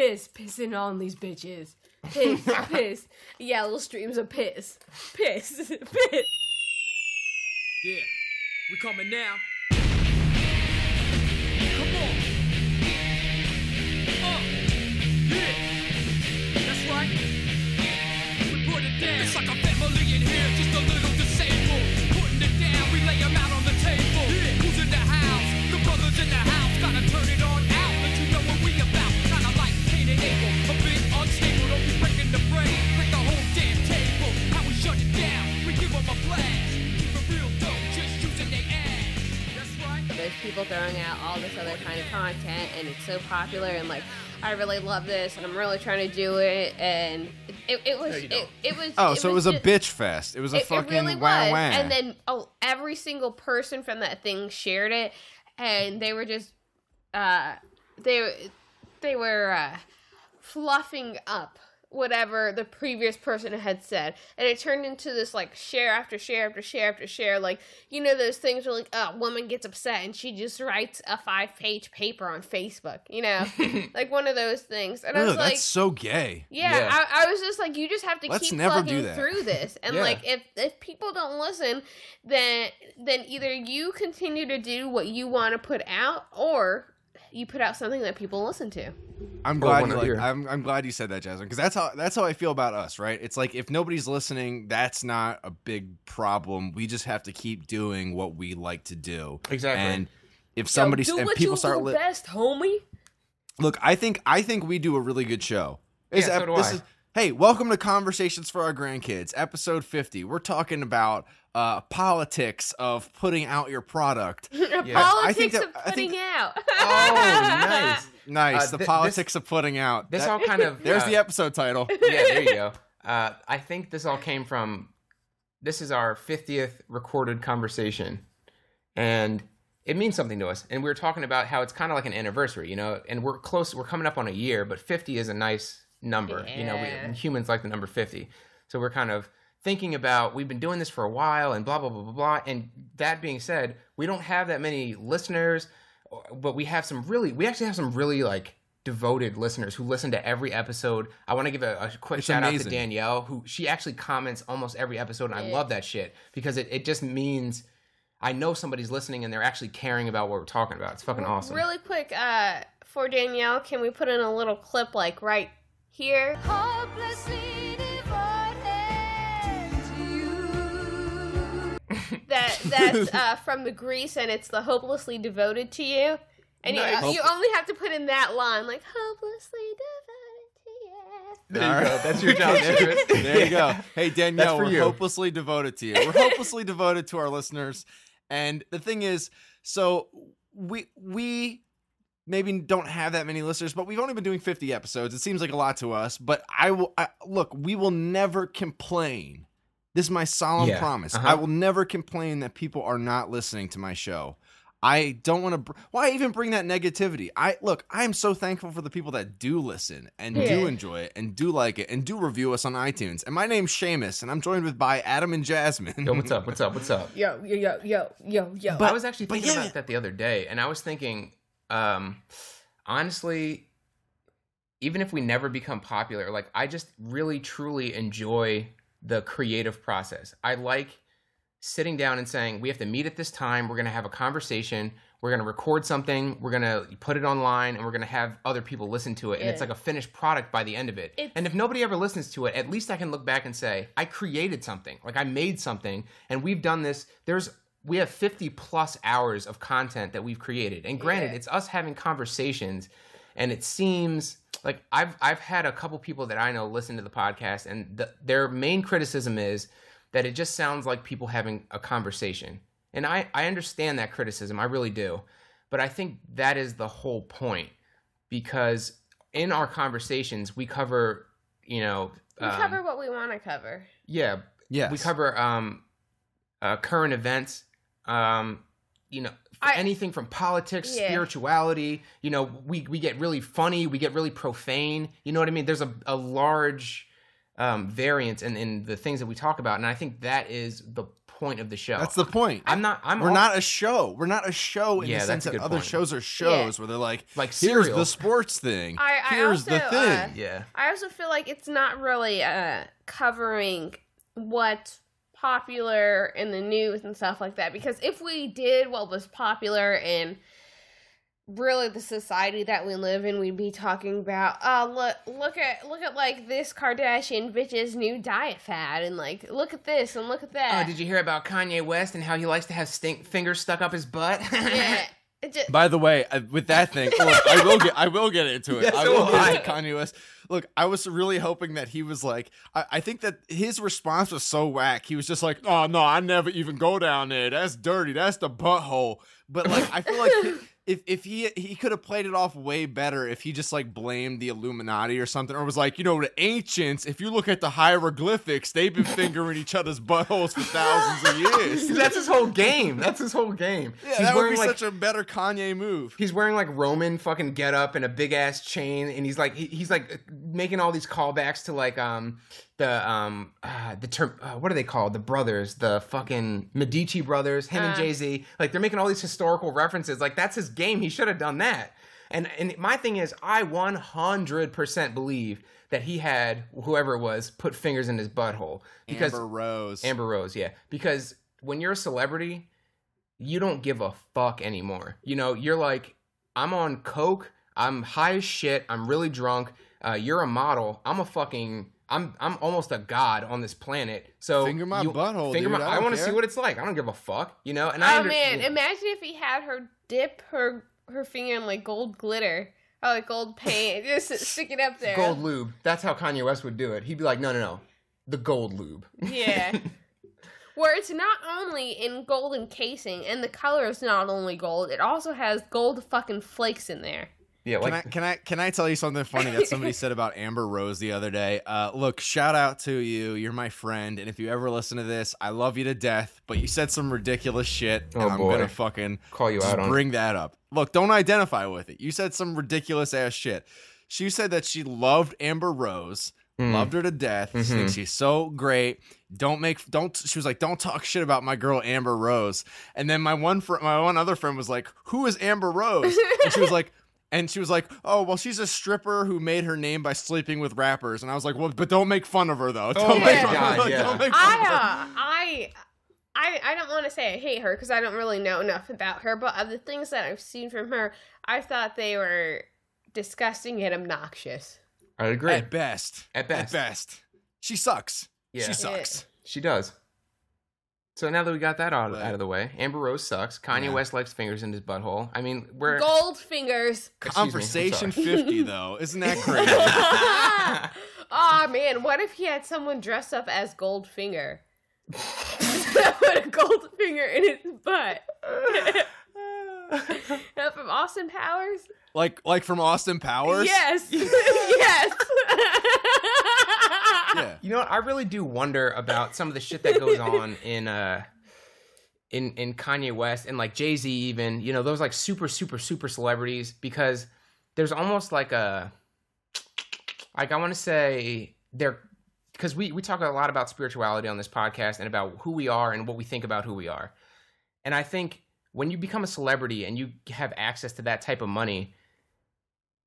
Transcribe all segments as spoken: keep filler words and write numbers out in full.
piss, pissing on these bitches. Piss, piss. Yeah, little streams of piss. Piss, piss. Yeah, we coming now. Come on. Uh, yeah. That's right. We put it down. It's like a family in here, just a little disabled. Putting it down, we lay them out on the table. Yeah. Who's in the house? The brothers in the house. Gotta turn it on out, let you know what we about. Kinda like Cain and Abel, a bit unstable. Don't be breaking the brain, break the whole damn table. How we shut it down, we give them a blast. Keep it real dope, just using their ass. That's right. There's people throwing out all this other kind of content, and it's so popular, and like, I really love this, and I'm really trying to do it, and it, it was, it, it was. Oh, it so was it was just, a bitch fest. It was a it, fucking it really wow wow. And then oh, every single person from that thing shared it, and they were just, uh, they, they were uh, fluffing up whatever the previous person had said, and it turned into this like share after share after share after share, like, you know, those things where like a oh, woman gets upset and she just writes a five page paper on Facebook, you know, like one of those things. And Ugh, I was like, that's so gay. Yeah, yeah. I, I was just like, you just have to Let's keep plugging through this, and yeah. like if if people don't listen, then then either you continue to do what you want to put out, or you put out something that people listen to. I'm glad you like, I'm, I'm glad you said that, Jasmine, because that's how that's how I feel about us, right? It's like if nobody's listening, that's not a big problem. We just have to keep doing what we like to do. Exactly. And if somebody Yo, do and what people you start do li- best, homie. Look, I think I think we do a really good show. This yeah, ep- so do this I. Is, hey, welcome to Conversations for Our Grandkids, episode fifty. We're talking about uh, politics of putting out your product. Yeah. Politics I think that, of putting I think, out. Oh, nice. Nice. Uh, th- the politics this, of putting out. This that, all kind of. There's uh, the episode title. Yeah, there you go. Uh, I think this all came from. This is our fiftieth recorded conversation, and it means something to us. And we were talking about how it's kind of like an anniversary, you know. And we're close. We're coming up on a year, but fifty is a nice number. Yeah. You know, we, humans like the number fifty, so we're kind of thinking about, we've been doing this for a while and blah, blah, blah, blah, blah. And that being said, we don't have that many listeners, but we have some really, we actually have some really like devoted listeners who listen to every episode. I want to give a, a quick it's shout amazing. out to Danielle, who she actually comments almost every episode. And yeah. I love that shit because it, it just means I know somebody's listening and they're actually caring about what we're talking about. It's fucking awesome. Really quick, uh, for Danielle, can we put in a little clip like right here? Hopelessly That that's uh, from the Grease, and it's the Hopelessly Devoted to You, and nice. you, you only have to put in that line, like hopelessly devoted to you. There All you right. go. That's your job. There, there you go. Hey Danielle, we're you. hopelessly devoted to you. We're hopelessly devoted to our listeners, and the thing is, so we we. maybe don't have that many listeners, but we've only been doing fifty episodes. It seems like a lot to us, but I will I, look. We will never complain. This is my solemn yeah. promise. Uh-huh. I will never complain that people are not listening to my show. I don't want to. Br- Why even bring that negativity? I look. I am so thankful for the people that do listen and yeah. do enjoy it and do like it and do review us on iTunes. And my name's Seamus, and I'm joined with by Adam and Jasmine. Yo, what's up? What's up? What's up? Yo, yo, yo, yo, yo, yo. But I was actually thinking yeah. about that the other day, and I was thinking, um, honestly, even if we never become popular, like I just really truly enjoy the creative process. I like sitting down and saying, we have to meet at this time. We're going to have a conversation. We're going to record something. We're going to put it online, and we're going to have other people listen to it. Yeah. And it's like a finished product by the end of it. It's- and if nobody ever listens to it, at least I can look back and say, I created something. Like I made something, and we've done this. There's, we have fifty plus hours of content that we've created. And granted, yeah. it's us having conversations, and it seems like I've I've had a couple people that I know listen to the podcast, and the, their main criticism is that it just sounds like people having a conversation. And I, I understand that criticism. I really do. But I think that is the whole point, because in our conversations, we cover, you know... We um, cover what we want to cover. Yeah. Yes. We cover um, uh, current events, um, you know... I, anything from politics, yeah. spirituality, you know, we, we get really funny, we get really profane, you know what I mean? There's a, a large um, variance in, in the things that we talk about, and I think that is the point of the show. That's the point. I'm not. I'm. We're all... not a show. We're not a show in yeah, the sense that other point. shows are shows yeah. where they're like, like here's Serial. the sports thing. I, I here's also, the thing. Uh, yeah. I also feel like it's not really uh, covering what's popular in the news and stuff like that. Because if we did what was popular in really the society that we live in, we'd be talking about, uh, look, look at, look at, like, this Kardashian bitch's new diet fad, and, like, look at this, and look at that. Oh, did you hear about Kanye West and how he likes to have stink fingers stuck up his butt? Yeah. Just- By the way, I, with that thing, look, I will get, I will get into it. Yes, I will get into Kanye West. Look, I was really hoping that he was like, I, I think that his response was so whack. He was just like, oh, no, I never even go down there. That's dirty. That's the butthole. But, like, I feel like... He, If if he he could have played it off way better if he just like blamed the Illuminati or something, or was like, you know, the ancients, if you look at the hieroglyphics, they've been fingering each other's buttholes for thousands of years. That's his whole game. That's his whole game. Yeah, he's that would be like, such a better Kanye move. He's wearing like Roman fucking get up and a big ass chain, and he's like he, he's like making all these callbacks to like um the um uh, the term uh, what are they called? The brothers, the fucking Medici brothers, him uh. and Jay-Z. Like they're making all these historical references. Like that's his game. Game, he should have done that. And and my thing is, I one hundred percent believe that he had whoever it was put fingers in his butthole. Because Amber Rose. Amber Rose, yeah. Because when you're a celebrity, you don't give a fuck anymore. You know, you're like, I'm on coke, I'm high as shit, I'm really drunk. Uh, you're a model. I'm a fucking. I'm I'm almost a god on this planet. So finger my you, butthole. Finger dude, my, I, I want to see what it's like. I don't give a fuck. You know. And oh I under- man, imagine if he had her. Dip her her finger in like gold glitter or like gold paint. Just stick it up there. Gold lube. That's how Kanye West would do it. He'd be like, no, no, no, the gold lube. Yeah. Where it's not only in gold encasing, and the color is not only gold. It also has gold fucking flakes in there. Yeah. Like- can I can I can I tell you something funny that somebody said about Amber Rose the other day? Uh, look, shout out to you. You're my friend, and if you ever listen to this, I love you to death. But you said some ridiculous shit, and oh, I'm boy. gonna fucking call you out on. Bring that up. Look, don't identify with it. You said some ridiculous ass shit. She said that she loved Amber Rose, mm. loved her to death. Mm-hmm. She thinks she's so great. Don't make don't. She was like, don't talk shit about my girl Amber Rose. And then my one fr- my one other friend was like, who is Amber Rose? And she was like. And she was like, oh, well, she's a stripper who made her name by sleeping with rappers. And I was like, well, but don't make fun of her, though. Don't oh yeah. make fun God, of her. Yeah. Don't make fun I, of her. Uh, I, I, I don't want to say I hate her because I don't really know enough about her. But of the things that I've seen from her, I thought they were disgusting and obnoxious. I agree. At best. At best. At best. She sucks. Yeah. She sucks. Yeah. She does. So now that we got that out of, out of the way, Amber Rose sucks. Kanye yeah. West likes fingers in his butthole. I mean, we're... Gold fingers. Conversation me, fifty, though. Isn't that crazy? Aw, oh, man. What if he had someone dressed up as Goldfinger? Put a gold finger in his butt. Not from Austin Powers? Like, like from Austin Powers? Yes. Yes. Yeah. You know what? I really do wonder about some of the shit that goes on in uh, in in Kanye West and like Jay-Z even, you know, those like super, super, super celebrities, because there's almost like a, like I want to say they're, because we, we talk a lot about spirituality on this podcast and about who we are and what we think about who we are. And I think when you become a celebrity and you have access to that type of money,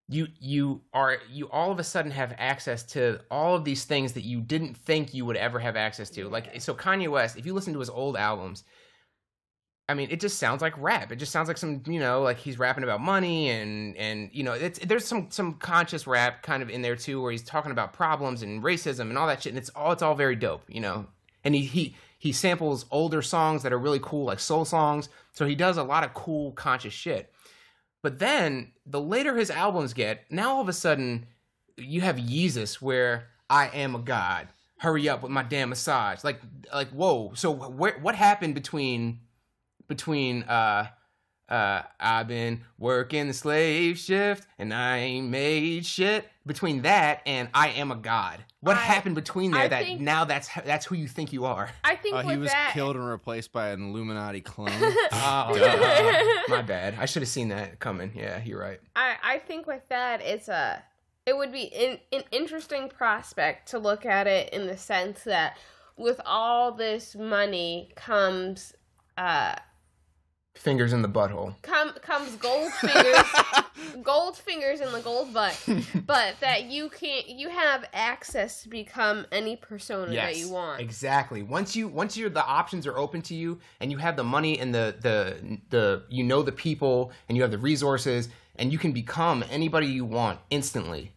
You you are you all of a sudden have access to all of these things that you didn't think you would ever have access to. Like, so Kanye West, if you listen to his old albums, I mean, it just sounds like rap. It just sounds like some, you know, like he's rapping about money and and you know, it's there's some some conscious rap kind of in there too, where he's talking about problems and racism and all that shit. And it's all it's all very dope, you know. And he he he samples older songs that are really cool, like soul songs. So he does a lot of cool conscious shit. But then, the later his albums get, now all of a sudden, you have Yeezus where I am a god. Hurry up with my damn massage. Like, like whoa. So wh- what happened between, between uh, uh, I've been working the slave shift and I ain't made shit, between that and I am a god? What I, happened between there I that think, now that's that's who you think you are? I think uh, he was that... killed and replaced by an Illuminati clone. oh, uh, my bad. I should have seen that coming. Yeah, you're right. I, I think with that, it's a it would be in, an interesting prospect to look at it in the sense that with all this money comes uh, fingers in the butthole. Com- comes gold fingers, gold fingers in the gold butt. But that you can't. You have access to become any persona yes, that you want. Exactly. Once you, once you're the options are open to you, and you have the money and the the the you know the people, and you have the resources, and you can become anybody you want instantly.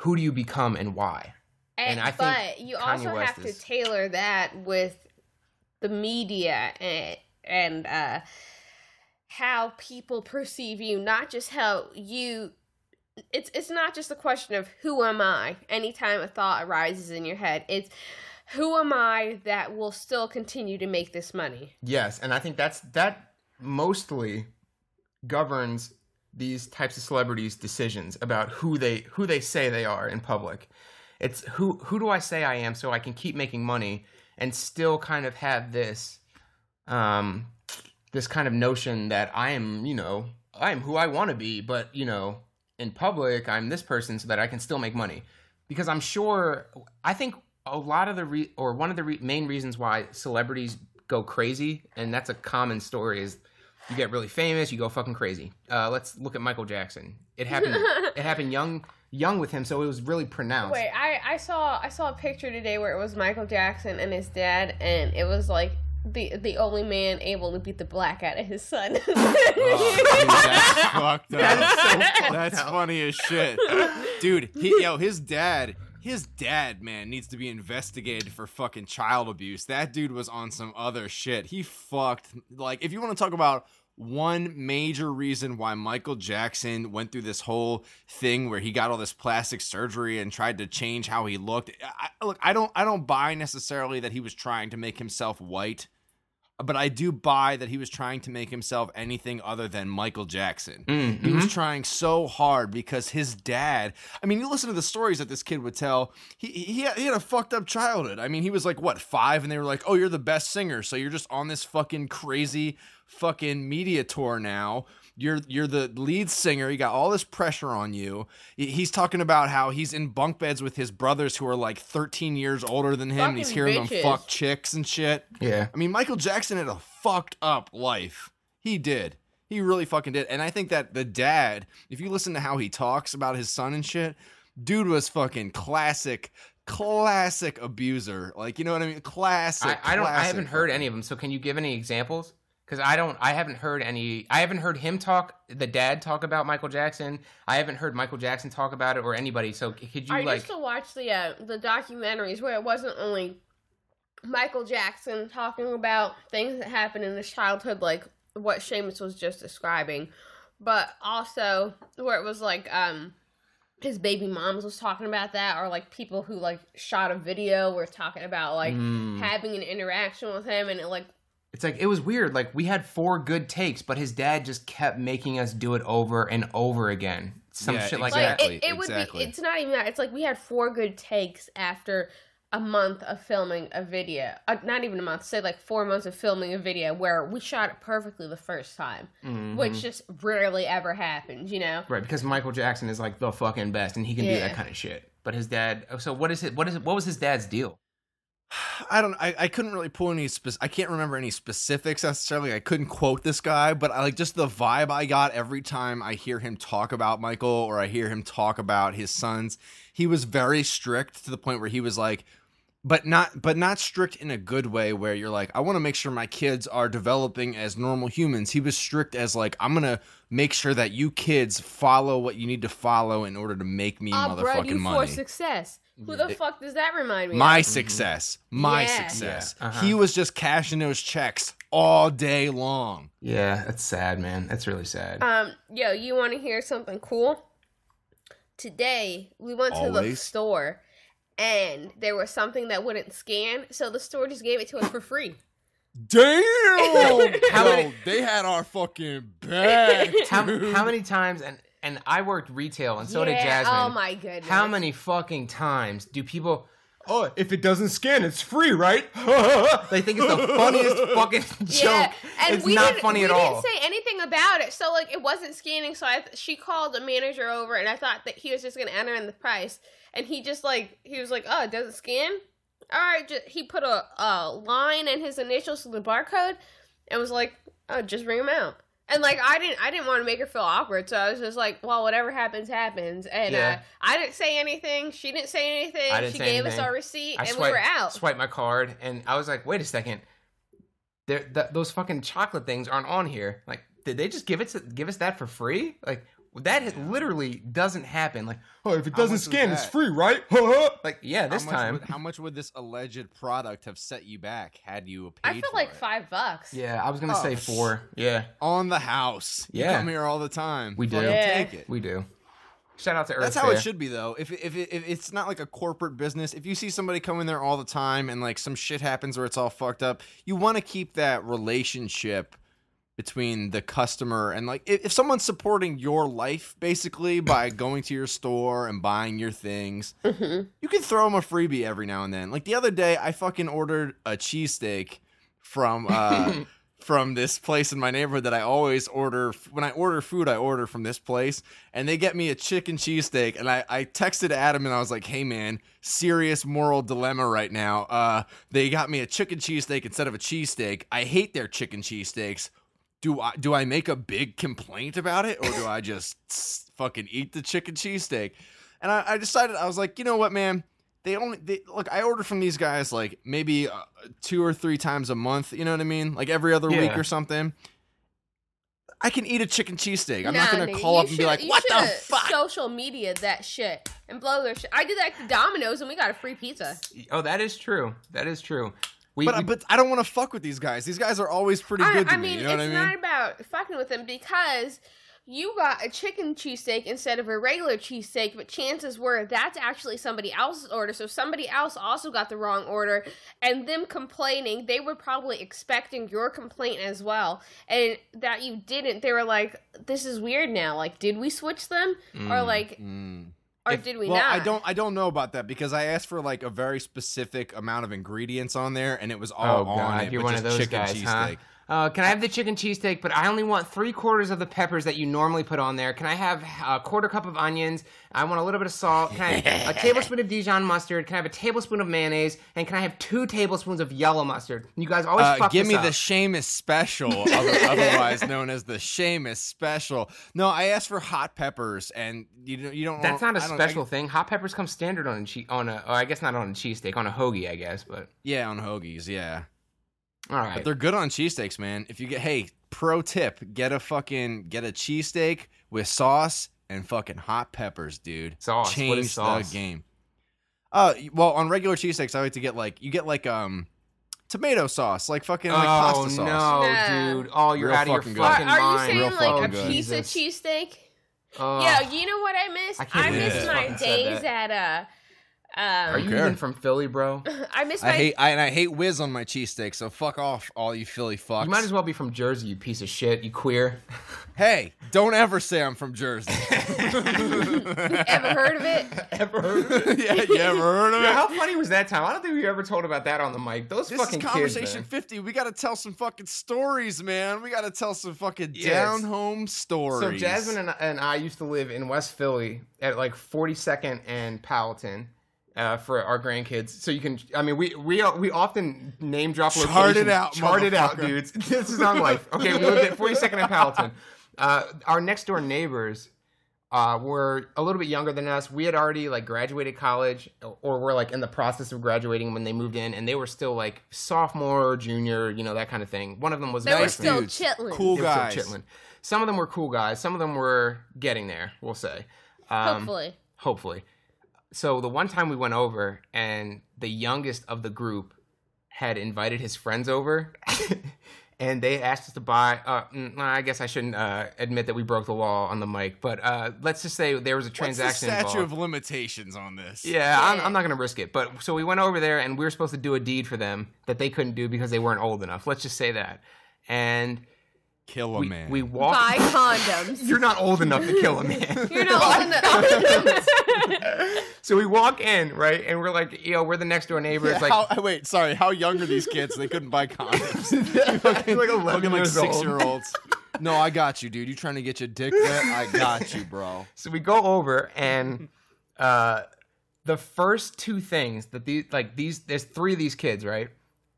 Who do you become and why? And, and I but think But you also Kanye have West to is... tailor that with the media and, and uh, how people perceive you, not just how you... It's it's not just a question of who am I anytime a thought arises in your head. It's who am I that will still continue to make this money? Yes, and I think that's that mostly governs these types of celebrities' decisions about who they who they say they are in public. It's who who do I say I am so I can keep making money and still kind of have this um this kind of notion that I am, you know, I am who I want to be, but, you know, in public I'm this person so that I can still make money. Because I'm sure I think a lot of the re- or one of the re- main reasons why celebrities go crazy, and that's a common story, is you get really famous, you go fucking crazy. Uh, let's look at Michael Jackson. It happened. It happened young, young with him, so it was really pronounced. Wait, I, I saw I saw a picture today where it was Michael Jackson and his dad, and it was like the the only man able to beat the black out of his son. Oh, dude, that's fucked up. That's, so fucked that's up. Funny as shit, dude. He, yo, his dad. His dad, man, needs to be investigated for fucking child abuse. That dude was on some other shit. He fucked, like, if you want to talk about one major reason why Michael Jackson went through this whole thing where he got all this plastic surgery and tried to change how he looked. I, look, I don't, I don't buy necessarily that he was trying to make himself white, but I do buy that he was trying to make himself anything other than Michael Jackson. Mm-hmm. He was trying so hard because his dad... I mean, you listen to the stories that this kid would tell. He he had, he had a fucked up childhood. I mean, he was like, what, five? And they were like, oh, you're the best singer. So you're just on this fucking crazy fucking media tour now. You're you're the lead singer. You got all this pressure on you. He's talking about how he's in bunk beds with his brothers who are like thirteen years older than him. Fucking and he's hearing bitches. Them fuck chicks and shit. Yeah. I mean, Michael Jackson had a fucked up life. He did. He really fucking did. And I think that the dad, if you listen to how he talks about his son and shit, dude was fucking classic, classic abuser. Like, you know what I mean? Classic. I, I don't. Classic. I haven't heard any of them. So can you give any examples? Because I don't, I haven't heard any, I haven't heard him talk, the dad talk about Michael Jackson. I haven't heard Michael Jackson talk about it or anybody. So could you I like? I used to watch the uh, the documentaries where it wasn't only Michael Jackson talking about things that happened in his childhood, like what Seamus was just describing, but also where it was like um, his baby moms was talking about that, or like people who like shot a video were talking about like mm. having an interaction with him, and it like. It's like, it was weird. Like, we had four good takes, but his dad just kept making us do it over and over again. Some yeah, shit like exactly, that. It, it exactly. Would be, it's not even that. It's like we had four good takes after a month of filming a video. Uh, not even a month. Say, like, four months of filming a video where we shot it perfectly the first time, mm-hmm. which just rarely ever happens, you know? Right, because Michael Jackson is, like, the fucking best, and he can yeah. do that kind of shit. But his dad... So what is it? What is it? What was his dad's deal? I don't. I, I couldn't really pull any. Spe- I can't remember any specifics necessarily. I couldn't quote this guy, but I like just the vibe I got every time I hear him talk about Michael or I hear him talk about his sons. He was very strict to the point where he was like, but not, but not strict in a good way where you're like, I want to make sure my kids are developing as normal humans. He was strict as like, I'm gonna make sure that you kids follow what you need to follow in order to make me I'll motherfucking you money for success. Who the fuck does that remind me my of? Success. My yeah. success. Yeah. Uh-huh. He was just cashing those checks all day long. Yeah, that's sad, man. That's really sad. Um, yo, you want to hear something cool? Today, we went Always. to the store, and there was something that wouldn't scan, so the store just gave it to us for free. Damn! How yo, many- they had our fucking back. how, how many times... and. And I worked retail, and so yeah, did Jasmine. Oh, my goodness. How many fucking times do people... Oh, if it doesn't scan, it's free, right? They think it's the funniest fucking joke. Yeah, and it's not funny at all. We didn't say anything about it, so, like, it wasn't scanning, so I th- she called a manager over, and I thought that he was just going to enter in the price, and he just, like, he was like, oh, it doesn't scan? all right, just, he put a, a line and his initials in the barcode and was like, oh, just ring them out. And, like, I didn't I didn't want to make her feel awkward, so I was just like, well, whatever happens, happens. And yeah. uh, I didn't say anything. She didn't say anything. I didn't she say gave anything. us our receipt, I and swiped, we were out. I swiped my card, and I was like, wait a second. Th- those fucking chocolate things aren't on here. Like, did they just give it to, give us that for free? Like, that has, literally doesn't happen. Like, oh, if it doesn't scan, it's free, right? Like, yeah, this how time. Would, how much would this alleged product have set you back had you paid for it? I feel like it? five bucks. Yeah, I was going to oh, say four. Yeah. On the house. Yeah. You come here all the time. We do. Yeah. Take it. We do. Shout out to Earth That's how Fair. It should be, though. If if, if if it's not like a corporate business, if you see somebody come in there all the time and, like, some shit happens where it's all fucked up, you want to keep that relationship between the customer and, like, if someone's supporting your life basically by going to your store and buying your things, mm-hmm. you can throw them a freebie every now and then. Like, the other day, I fucking ordered a cheesesteak from uh, from this place in my neighborhood that I always order. When I order food, I order from this place, and they get me a chicken cheesesteak. And I, I texted Adam and I was like, hey man, serious moral dilemma right now. Uh, they got me a chicken cheesesteak instead of a cheesesteak. I hate their chicken cheesesteaks. Do I do I make a big complaint about it, or do I just fucking eat the chicken cheesesteak? And I, I decided, I was like, you know what, man? They only they, look. I order from these guys like maybe uh, two or three times a month. You know what I mean? Like every other yeah. week or something. I can eat a chicken cheesesteak. I'm nah, not gonna nigga, call up should, and be like, what the fuck? Social media that shit and blow their shit. I did that to Domino's and we got a free pizza. Oh, that is true. That is true. We, but, we, but I don't want to fuck with these guys. These guys are always pretty I, good to I mean, me. You know what I mean? It's not about fucking with them because you got a chicken cheesesteak instead of a regular cheesesteak, but chances were that's actually somebody else's order. So somebody else also got the wrong order, and them complaining, they were probably expecting your complaint as well. And that you didn't, they were like, this is weird now. Like, did we switch them? Mm, or like... Mm. Or if, did we well, not? I don't I don't know about that because I asked for like a very specific amount of ingredients on there and it was all oh, God, on it. You're one of those chicken guys, huh? Uh, can I have the chicken cheesesteak, but I only want three quarters of the peppers that you normally put on there. Can I have a quarter cup of onions? I want a little bit of salt. Can I have a tablespoon of Dijon mustard? Can I have a tablespoon of mayonnaise? And can I have two tablespoons of yellow mustard? You guys always uh, fuck this up. Give me the Seamus special, otherwise known as the Seamus special. No, I asked for hot peppers, and you don't. You don't That's want, not a special I, thing. Hot peppers come standard on a cheese on a. Oh, I guess not on a cheesesteak, on a hoagie, I guess. But yeah, on hoagies, yeah. All right. But they're good on cheesesteaks, man. If you get, hey, pro tip, get a fucking, get a cheesesteak with sauce and fucking hot peppers, dude. Sauce. Change what is sauce? The game. Uh, well, on regular cheesesteaks, I like to get like, you get like, um, tomato sauce, like fucking, like oh, pasta sauce. Oh, no, dude. Oh, you're Real out of your fucking mind. Are, are you saying Real like a good. Piece of cheesesteak? Uh, yeah, you know what I miss? I, I miss my days at, uh, Um, Are you even from Philly, bro? I miss my... I hate, I, and I hate whiz on my cheesesteak, so fuck off, all you Philly fucks. You might as well be from Jersey, you piece of shit, you queer. Hey, don't ever say I'm from Jersey. Ever heard of it? Ever heard of it? Yeah, you ever heard of it? How funny was that time? I don't think we ever told about that on the mic. Those this fucking kids, man. This is Conversation fifty. We got to tell some fucking stories, man. We got to tell some fucking yes. down-home stories. So Jasmine and I, and I used to live in West Philly at like forty-second and Powelton. Uh, for our grandkids, so you can. I mean, we we we often name drop locations. Chart it out, chart it out, dudes. This is on life. Okay, we lived at forty-second and Powelton. Uh, our next door neighbors uh, were a little bit younger than us. We had already like graduated college, or, or were like in the process of graduating when they moved in, and they were still like sophomore, junior, you know, that kind of thing. One of them was they were still chitlin'. Cool guys. Still chitlin'. Some of them were cool guys. Some of them were getting there. We'll say. Um, hopefully. Hopefully. So the one time we went over and the youngest of the group had invited his friends over and they asked us to buy, uh, I guess I shouldn't uh, admit that we broke the law on the mic, but uh, let's just say there was a transaction involved. What's the statute of limitations on this? Yeah, I'm, I'm not going to risk it. But so we went over there and we were supposed to do a deed for them that they couldn't do because they weren't old enough. Let's just say that. And... Kill a we, man. We walk. Buy condoms. You're not old enough to kill a man. You're not old enough. So we walk in, right, and we're like, yo, we're the next door neighbors. Yeah, like, how, wait, sorry, how young are these kids? They couldn't buy condoms. Fucking, like eleven like six year olds. No, I got you, dude. You trying to get your dick wet? I got you, bro. So we go over and. uh the first two things that these, like these, there's three of these kids, right?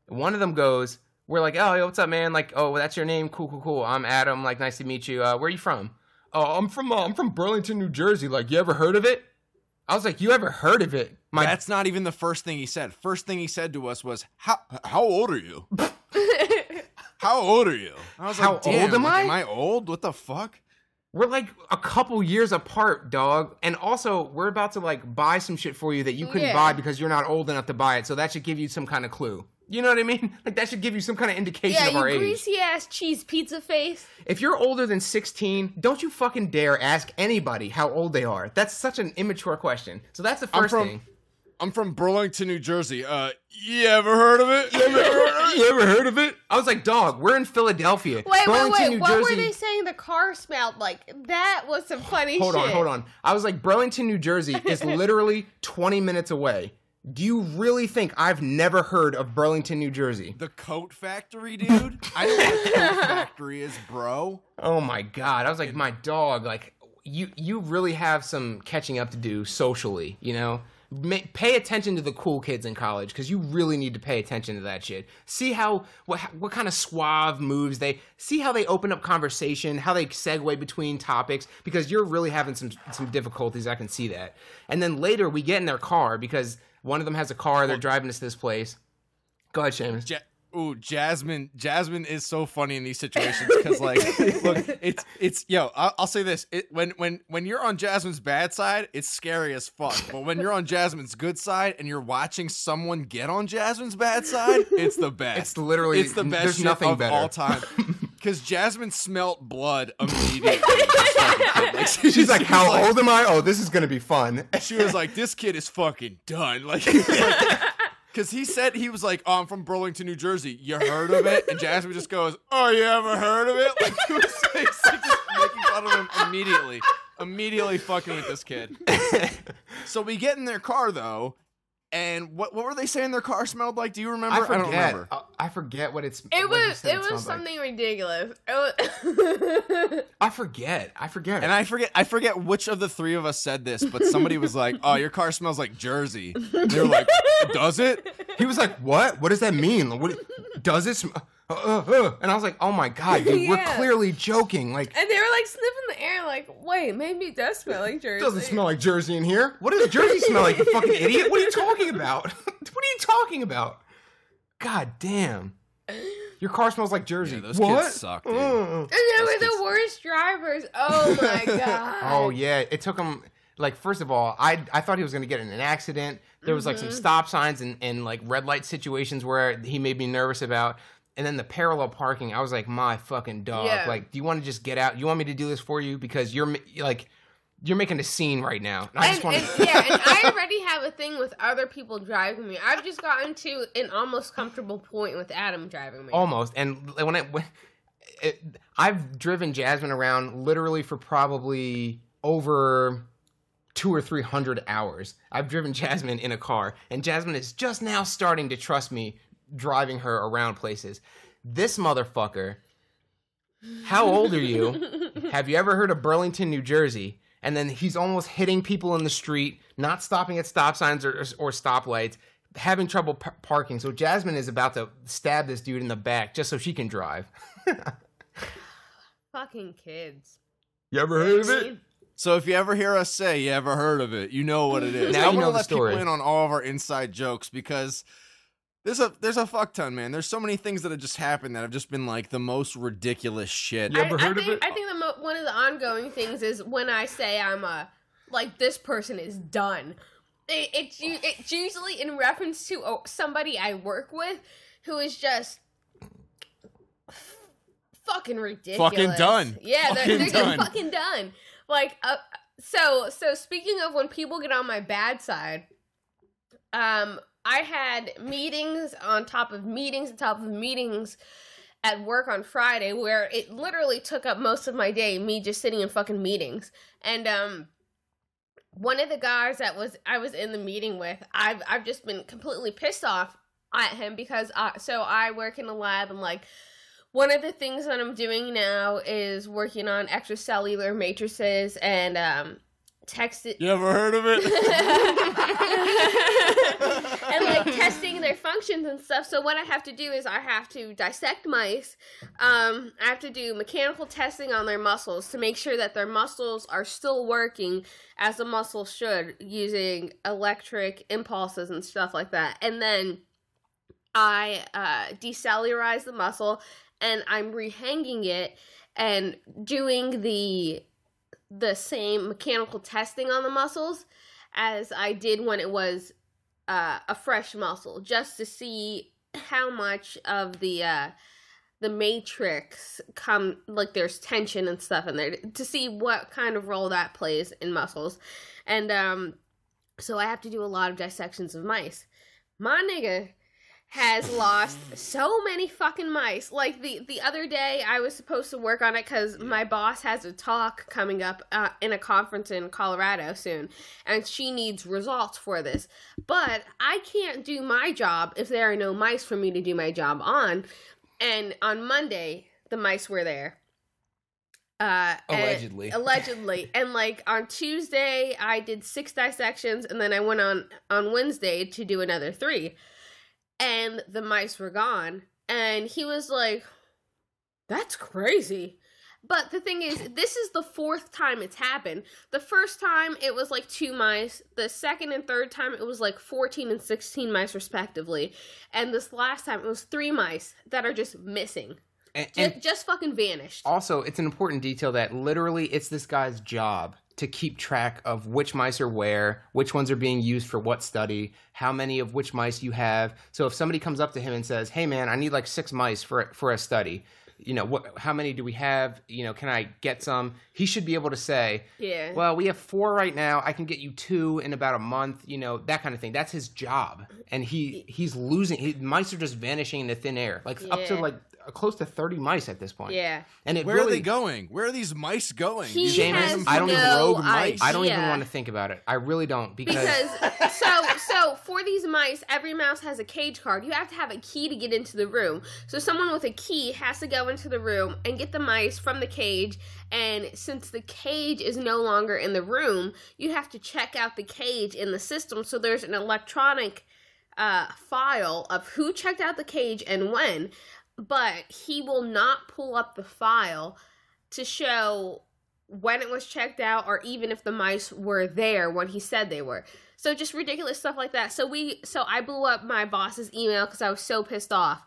One of them goes, we're like, oh, yo, what's up, man? Like, oh, well, that's your name. Cool, cool, cool. I'm Adam. Like, nice to meet you. Uh, where are you from? Oh, I'm from, uh, I'm from Burlington, New Jersey. Like, you ever heard of it? I was like, you ever heard of it? My- That's not even the first thing he said. First thing he said to us was, how how old are you? How old are you? I was how like, damn, old am like, I? Am I old? What the fuck? We're like a couple years apart, dog. And also, we're about to like buy some shit for you that you couldn't yeah. buy because you're not old enough to buy it. So that should give you some kind of clue. You know what I mean? Like, that should give you some kind of indication yeah, of our age. Yeah, you greasy-ass cheese pizza face. If you're older than sixteen, don't you fucking dare ask anybody how old they are. That's such an immature question. So that's the first I'm from, thing. I'm from Burlington, New Jersey. Uh, you ever heard of it? You ever, heard, you ever heard of it? I was like, dog, we're in Philadelphia. Wait, Burlington, wait, wait. New what Jersey. Were they saying the car smelled like? That was some funny hold shit. Hold on, hold on. I was like, Burlington, New Jersey is literally twenty minutes away. Do you really think I've never heard of Burlington, New Jersey? The coat factory, dude? I don't know what the coat factory is, bro. Oh, my God. I was like, my dog, like, you you really have some catching up to do socially, you know? Ma- pay attention to the cool kids in college, because you really need to pay attention to that shit. See how, what what kind of suave moves they, see how they open up conversation, how they segue between topics, because you're really having some some difficulties. I can see that. And then later we get in their car, because... one of them has a car. They're driving us to this place. Go ahead, Seamus. Ja- Ooh, Jasmine. Jasmine is so funny in these situations because, like, look, it's it's yo. I'll, I'll say this: it, when when when you're on Jasmine's bad side, it's scary as fuck. But when you're on Jasmine's good side and you're watching someone get on Jasmine's bad side, it's the best. It's literally it's the best. There's shit nothing of better all time. Because Jasmine smelt blood immediately. Like, she, she's like, how like, old am I? Oh, this is going to be fun. She was like, this kid is fucking done. Like, because he said, he was like, oh, I'm from Burlington, New Jersey. You heard of it? And Jasmine just goes, oh, you ever heard of it? Like, she was like, just making fun of him immediately. Immediately fucking with this kid. So we get in their car, though. And what what were they saying their car smelled like? Do you remember? I, forget. I don't remember. I, I forget what it's. It was it, it was something like. ridiculous. Was I forget. I forget. And I forget. I forget which of the three of us said this, but somebody was like, "Oh, your car smells like Jersey." They were like, "Does it?" He was like, "What? What does that mean? What does it?" Sm-? Uh, uh, uh. And I was like, "Oh my God, dude, yeah. we're clearly joking." Like, and they were like sniffing the air, like, "Wait, maybe it does smell like Jersey." Doesn't smell like Jersey in here. What does Jersey smell like? You fucking idiot! What are you talking about? What are you talking about? God damn! Your car smells like Jersey. Yeah, those what? Kids suck, dude. Mm. And they those were the worst suck. drivers. Oh my God. Oh yeah, it took them. Like, first of all, I I thought he was going to get in an accident. There was mm-hmm. like some stop signs and and like red light situations where he made me nervous about. And then the parallel parking, I was like, my fucking dog. Yeah. Like, do you want to just get out? You want me to do this for you? Because you're, like, you're making a scene right now. And I and, just want to... Yeah, and I already have a thing with other people driving me. I've just gotten to an almost comfortable point with Adam driving me. Almost. And when I... When, it, I've driven Jasmine around literally for probably over... two or three hundred hours. I've driven Jasmine in a car, and Jasmine is just now starting to trust me driving her around places. This motherfucker, how old are you? Have you ever heard of Burlington, New Jersey? And then he's almost hitting people in the street, not stopping at stop signs or, or stoplights, having trouble p- parking. So Jasmine is about to stab this dude in the back just so she can drive. Fucking kids. You ever heard of it? So if you ever hear us say, you ever heard of it, you know what it is. Now I want to let story. people in on all of our inside jokes because there's a there's a fuck ton, man. There's so many things that have just happened that have just been like the most ridiculous shit. You ever I, heard I think, of it? I think the mo- one of the ongoing things is when I say I'm a, like, this person is done. It, it's, it's usually in reference to somebody I work with who is just... fucking ridiculous. Fucking done. Yeah, fucking they're, they're done. just fucking done. Like, uh, so, so speaking of when people get on my bad side, um, I had meetings on top of meetings on top of meetings at work on Friday where it literally took up most of my day, me just sitting in fucking meetings. And, um, one of the guys that was, I was in the meeting with, I've, I've just been completely pissed off at him because, I, so I work in a lab and, like, one of the things that I'm doing now is working on extracellular matrices and um, texted... You ever heard of it? emotions and stuff. So what I have to do is I have to dissect mice. Um, I have to do mechanical testing on their muscles to make sure that their muscles are still working as the muscle should, using electric impulses and stuff like that. And then I uh, decellularize the muscle, and I'm rehanging it and doing the the same mechanical testing on the muscles as I did when it was uh, a fresh muscle, just to see how much of the uh, the matrix come, like there's tension and stuff in there, to see what kind of role that plays in muscles. And um, so I have to do a lot of dissections of mice. My nigga has lost so many fucking mice. Like, the, the other day, I was supposed to work on it because my boss has a talk coming up uh, in a conference in Colorado soon, and she needs results for this. But I can't do my job if there are no mice for me to do my job on. And on Monday, the mice were there. Uh, allegedly. And, allegedly. And, like, on Tuesday, I did six dissections, and then I went on, on Wednesday to do another three. And the mice were gone. And he was like, that's crazy. But the thing is, this is the fourth time it's happened. The first time, it was like two mice. The second and third time, it was like fourteen and sixteen mice, respectively. And this last time, it was three mice that are just missing. And, and just, just fucking vanished. Also, it's an important detail that literally it's this guy's job to keep track of which mice are where, which ones are being used for what study, how many of which mice you have. So if somebody comes up to him and says, hey, man, I need like six mice for for a study, you know, what, how many do we have? You know, can I get some? He should be able to say, yeah, well, we have four right now. I can get you two in about a month, you know, that kind of thing. That's his job. And he he's losing. He, mice are just vanishing into thin air, like yeah. up to like close to thirty mice at this point. Yeah. And it Where really, are they going? Where are these mice going? He James, I don't no even rogue mice. I don't even want to think about it. I really don't because, because so so for these mice, every mouse has a cage card. You have to have a key to get into the room. So someone with a key has to go into the room and get the mice from the cage. And since the cage is no longer in the room, you have to check out the cage in the system. So there's an electronic uh, file of who checked out the cage and when. But he will not pull up the file to show when it was checked out or even if the mice were there when he said they were. So just ridiculous stuff like that. So we, so I blew up my boss's email because I was so pissed off.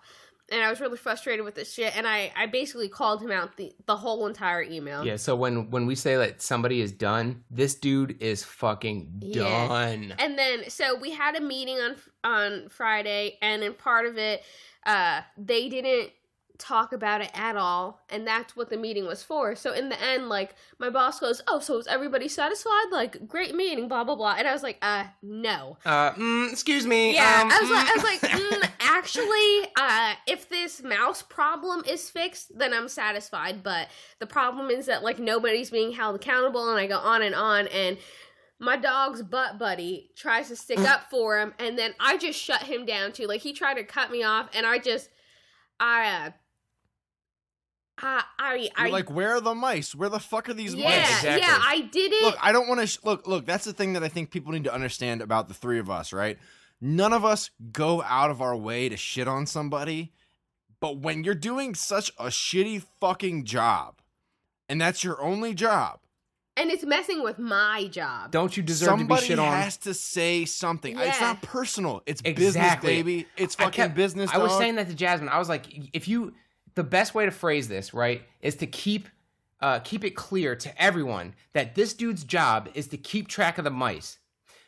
And I was really frustrated with this shit. And I, I basically called him out the, the whole entire email. Yeah, so when, when we say that somebody is done, this dude is fucking yeah. done. And then, so we had a meeting on on Friday. And in part of it, uh, they didn't talk about it at all. And that's what the meeting was for. So in the end, like, my boss goes, oh, so is everybody satisfied? Like, great meeting, blah, blah, blah. And I was like, uh, no. Uh, mm, excuse me. Yeah, um, I was mm. like, I was like, mm, Actually, uh, if this mouse problem is fixed, then I'm satisfied, but the problem is that, like, nobody's being held accountable, and I go on and on, and my dog's butt buddy tries to stick up for him, and then I just shut him down, too. Like, he tried to cut me off, and I just, I, uh, I, I, I You're like, where are the mice? Where the fuck are these yeah, mice? Exactly. Yeah, I didn't. Look, I don't want to, sh- look, look, that's the thing that I think people need to understand about the three of us, right? None of us go out of our way to shit on somebody, but when you're doing such a shitty fucking job, and that's your only job. And it's messing with my job. Don't you deserve somebody to be shit on? Somebody has to say something. Yeah. It's not personal. It's exactly. business, baby. It's fucking I kept, business, dog. I was saying that to Jasmine. I was like, if you, the best way to phrase this, right, is to keep uh, keep it clear to everyone that this dude's job is to keep track of the mice.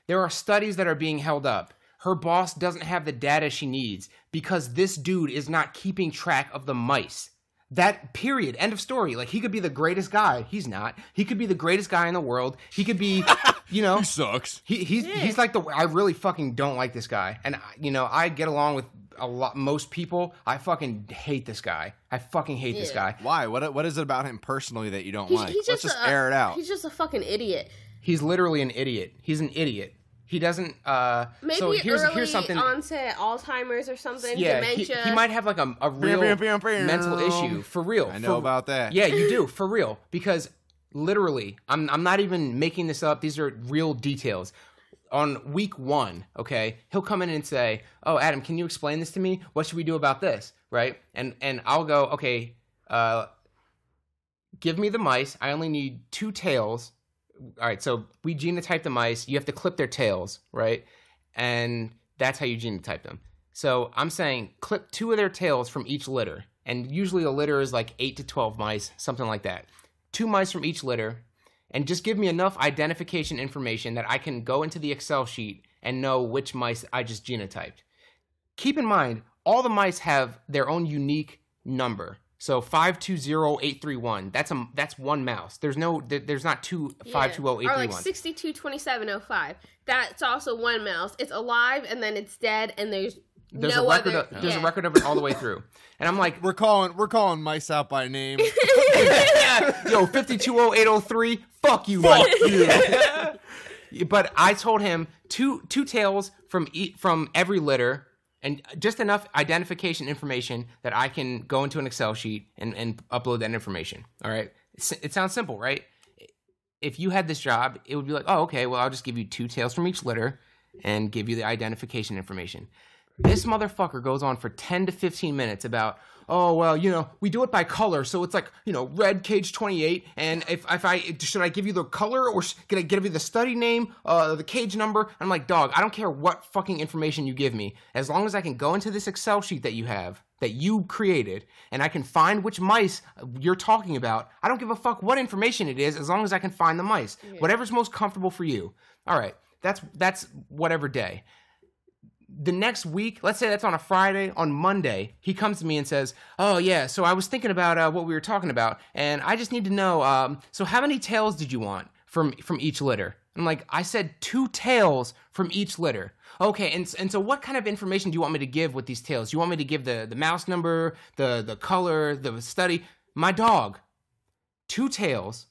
There are studies that are being held up. Her boss doesn't have the data she needs because this dude is not keeping track of the mice. That period. End of story. Like, he could be the greatest guy. He's not. He could be the greatest guy in the world. He could be, you know. He sucks. He, he's yeah. he's like the, I really fucking don't like this guy. And, you know, I get along with a lot, most people. I fucking hate this guy. I fucking hate yeah. this guy. Why? What What is it about him personally that you don't he's, like? He's Let's just, just air it out. He's just a fucking idiot. He's literally an idiot. He's an idiot. He doesn't, uh, maybe so here's, early here's something. Maybe onset Alzheimer's or something, yeah, dementia. He, he might have, like, a, a real beow, beow, beow, beow. mental issue, for real. I know for, about that. Yeah, you do, for real, because literally, I'm I'm not even making this up. These are real details. on week one, okay, he'll come in and say, oh, Adam, can you explain this to me? What should we do about this, right? And and I'll go, okay, uh, give me the mice. I only need two tails. All right, so we genotype the mice. You have to clip their tails, right? And that's how you genotype them. So I'm saying clip two of their tails from each litter. And usually a litter is like eight to twelve mice, something like that. Two mice from each litter. And just give me enough identification information that I can go into the Excel sheet and know which mice I just genotyped. Keep in mind, all the mice have their own unique number. So five two zero eight three one. That's a that's one mouse. There's no there's not two yeah. five two zero eight three one. Or like six two two seven oh five. That's also one mouse. It's alive and then it's dead and there's There's no a record. Other, of, there's yeah. a record of it all the way through, and I'm like, we're calling, we're calling mice out by name. yeah. Yo, five two zero eight zero three. Fuck you, fuck Mike. you. But I told him two two tails from e- from every litter, and just enough identification information that I can go into an Excel sheet and, and upload that information. All right, it sounds simple, right? If you had this job, it would be like, oh, okay, well, I'll just give you two tails from each litter, and give you the identification information. This motherfucker goes on for ten to fifteen minutes about, oh, well, you know, we do it by color. So it's like, you know, red cage twenty-eight. And if, if I, should I give you the color or should I give you the study name, uh, the cage number? I'm like, dog, I don't care what fucking information you give me. As long as I can go into this Excel sheet that you have, that you created, and I can find which mice you're talking about. I don't give a fuck what information it is as long as I can find the mice. Yeah. Whatever's most comfortable for you. All right. That's, that's whatever day. The next week, let's say that's on a Friday, on Monday, he comes to me and says, oh, yeah, so I was thinking about uh, what we were talking about, and I just need to know, um, so how many tails did you want from from each litter? I'm like, I said two tails from each litter. Okay, and and so what kind of information do you want me to give with these tails? You want me to give the, the mouse number, the, the color, the study? My dog, two tails,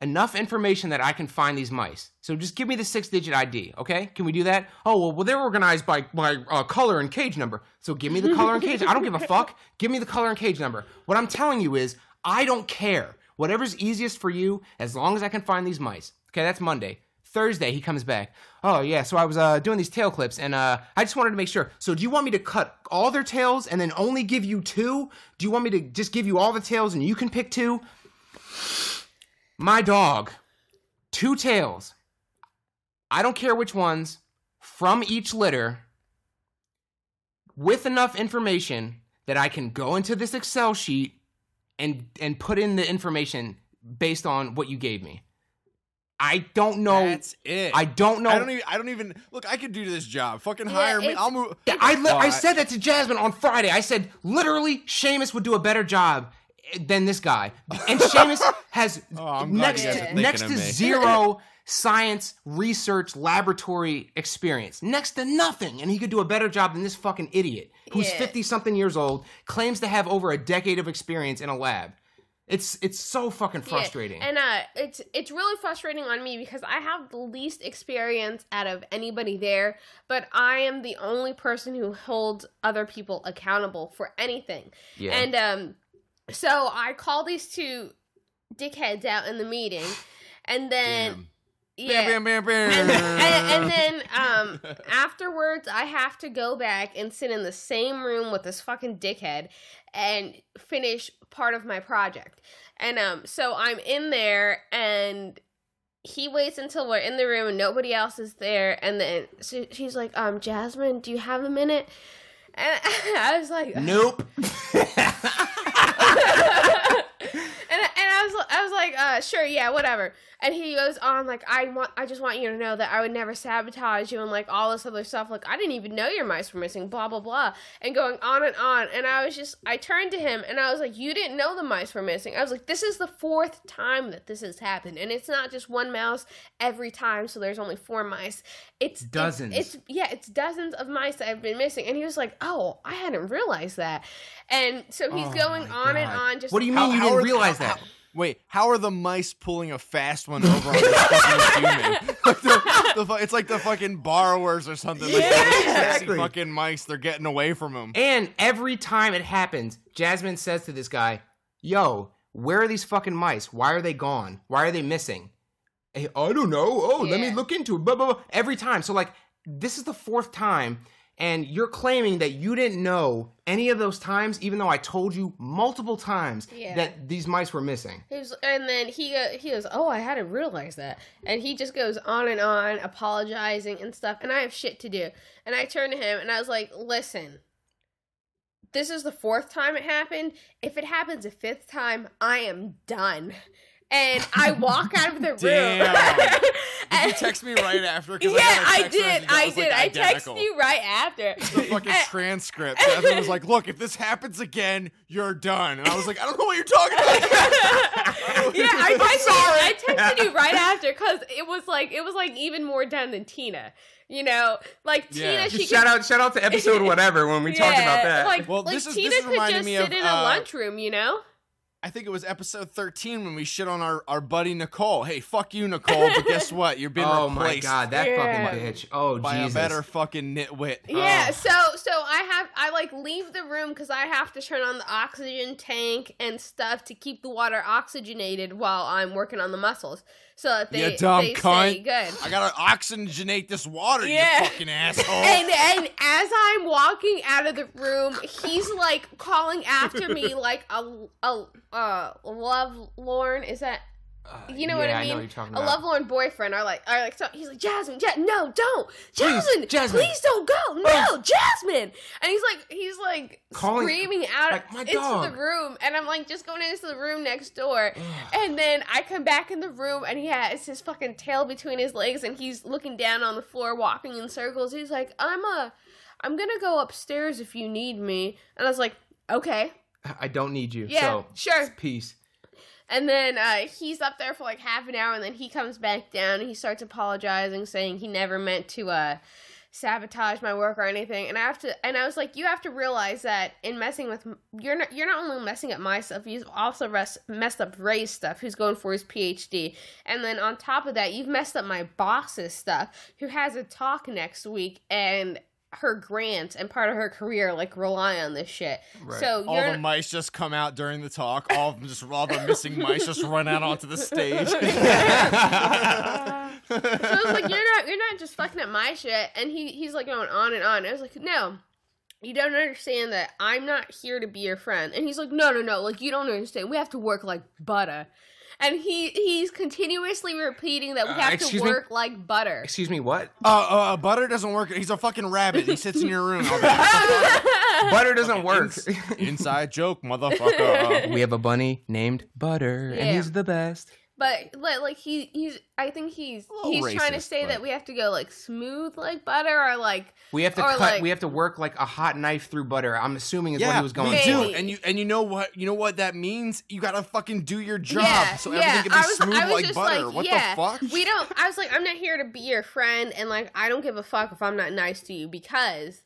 enough information that I can find these mice. So just give me the six-digit I D, okay? Can we do that? Oh, well, well they're organized by, by uh, color and cage number. So give me the color and cage. I don't give a fuck. Give me the color and cage number. What I'm telling you is I don't care. Whatever's easiest for you, as long as I can find these mice. Okay, that's Monday. Thursday, he comes back. Oh, yeah, so I was uh, doing these tail clips, and uh, I just wanted to make sure. So do you want me to cut all their tails and then only give you two? Do you want me to just give you all the tails and you can pick two? My dog, two tails, I don't care which ones, from each litter, with enough information that I can go into this Excel sheet and and put in the information based on what you gave me. I don't know. That's it. I don't know. I don't even. I don't even look. I could do this job. Fucking hire yeah, me. I'll move. I li- I said that to Jasmine on Friday. I said literally, Seamus would do a better job than this guy, and Seamus has oh, next to, next to zero science research laboratory experience, next to nothing, and he could do a better job than this fucking idiot who's fifty yeah. something years old, claims to have over a decade of experience in a lab. It's it's so fucking frustrating. Yeah. And uh, it's it's really frustrating on me because I have the least experience out of anybody there, but I am the only person who holds other people accountable for anything. Yeah. And um. So I called these two dickheads out in the meeting, and then Damn. yeah, bam, bam, bam, bam. And, and, and then um, afterwards I have to go back and sit in the same room with this fucking dickhead and finish part of my project. And um, so I'm in there, and he waits until we're in the room and nobody else is there, and then so she's like, "Um, Jasmine, do you have a minute?" And I was like, "Nope." and and I was I was like, uh, sure, yeah, whatever. And he goes on like, I want, I just want you to know that I would never sabotage you and like all this other stuff. Like I didn't even know your mice were missing, blah blah blah, and going on and on. And I was just, I turned to him and I was like, you didn't know the mice were missing. I was like, this is the fourth time that this has happened, and it's not just one mouse every time. So there's only four mice. It's dozens. It's, it's yeah, it's dozens of mice that have been missing. And he was like, oh, I hadn't realized that. And so he's oh going on God. and on. Just what do you mean you didn't realize that? How, wait, how are the mice pulling a fast one over on this fucking human? Like the, the, it's like the fucking borrowers or something. Yeah, like exactly. Fucking mice, they're getting away from him. And every time it happens, Jasmine says to this guy, yo, where are these fucking mice? Why are they gone? Why are they missing? I don't know. Oh, yeah. Let me look into it. Blah, blah, blah. Every time. So, like, this is the fourth time, and you're claiming that you didn't know any of those times, even though I told you multiple times yeah. that these mice were missing. He was, and then he uh, he goes, oh, I hadn't realized that. And he just goes on and on, apologizing and stuff. And I have shit to do. And I turned to him, and I was like, listen, this is the fourth time it happened. If it happens a fifth time, I am done. And I walk out of the room. Damn. Did you text me right after? Yeah, I did. I did. I texted you right after. The fucking transcript. Evan was like, look, if this happens again, you're done. And I was like, I don't know what you're talking about. Yeah, I texted, I texted you right after because it was like it was like even more done than Tina. You know, like yeah. Tina, she shout could, out, shout out to episode whatever when we yeah, talked about that. Like, well, like this is, Tina this is could just me sit of, in a uh, lunchroom, you know. I think it was episode thirteen when we shit on our, our buddy Nicole. Hey, fuck you, Nicole, but guess what? You're being oh replaced. Oh, my God, that yeah. fucking bitch. Oh, by Jesus. By a better fucking nitwit. Yeah, oh. so so I have I, like, leave the room because I have to turn on the oxygen tank and stuff to keep the water oxygenated while I'm working on the muscles. So that they, you dumb they cunt. Stay good. I got to oxygenate this water, yeah. you fucking asshole. And, and as I'm walking out of the room, he's, like, calling after me like a... a Uh, lovelorn, is that, you know uh, yeah, what I mean? I know what you're a lovelorn boyfriend are like, are like, so he's like, Jasmine, ja- no, don't, Jasmine, please, Jasmine, please don't go, no, Jasmine, and he's like, he's like calling, screaming out like, my into dog. The room, and I'm like, just going into the room next door, and then I come back in the room, and he has his fucking tail between his legs, and he's looking down on the floor, walking in circles, he's like, I'm a, I'm gonna go upstairs if you need me, and I was like, okay. I don't need you, yeah, so sure. Peace. And then uh, he's up there for like half an hour, and then he comes back down, and he starts apologizing, saying he never meant to uh, sabotage my work or anything. And I have to, and I was like, you have to realize that in messing with you're not you're not only messing up my stuff, you've also res- messed up Ray's stuff, who's going for his P H D. And then on top of that, you've messed up my boss's stuff, who has a talk next week, and her grants and part of her career like rely on this shit. Right. So all the mice just come out during the talk. All of them just all the missing mice just run out onto the stage. So I was like, you're not you're not just fucking up my shit. And he he's like going on and on. I was like, no, you don't understand that I'm not here to be your friend. And he's like, no no no, like you don't understand. We have to work like butter. And he he's continuously repeating that we have uh, to work me? Like butter. Excuse me, what? Uh, uh, butter doesn't work. He's a fucking rabbit. He sits in your room. Butter doesn't fucking work. Ins- inside joke, motherfucker. Uh, we have a bunny named Butter, yeah. and he's the best. But like he he's I think he's he's racist, trying to say but... that we have to go like smooth like butter or like we have to cut like... we have to work like a hot knife through butter. I'm assuming is yeah, what he was going to do. And you and you know what you know what that means? You gotta fucking do your job yeah, so everything yeah. can be was, smooth like butter. Like, what yeah, the fuck? We don't I was like, I'm not here to be your friend, and like I don't give a fuck if I'm not nice to you because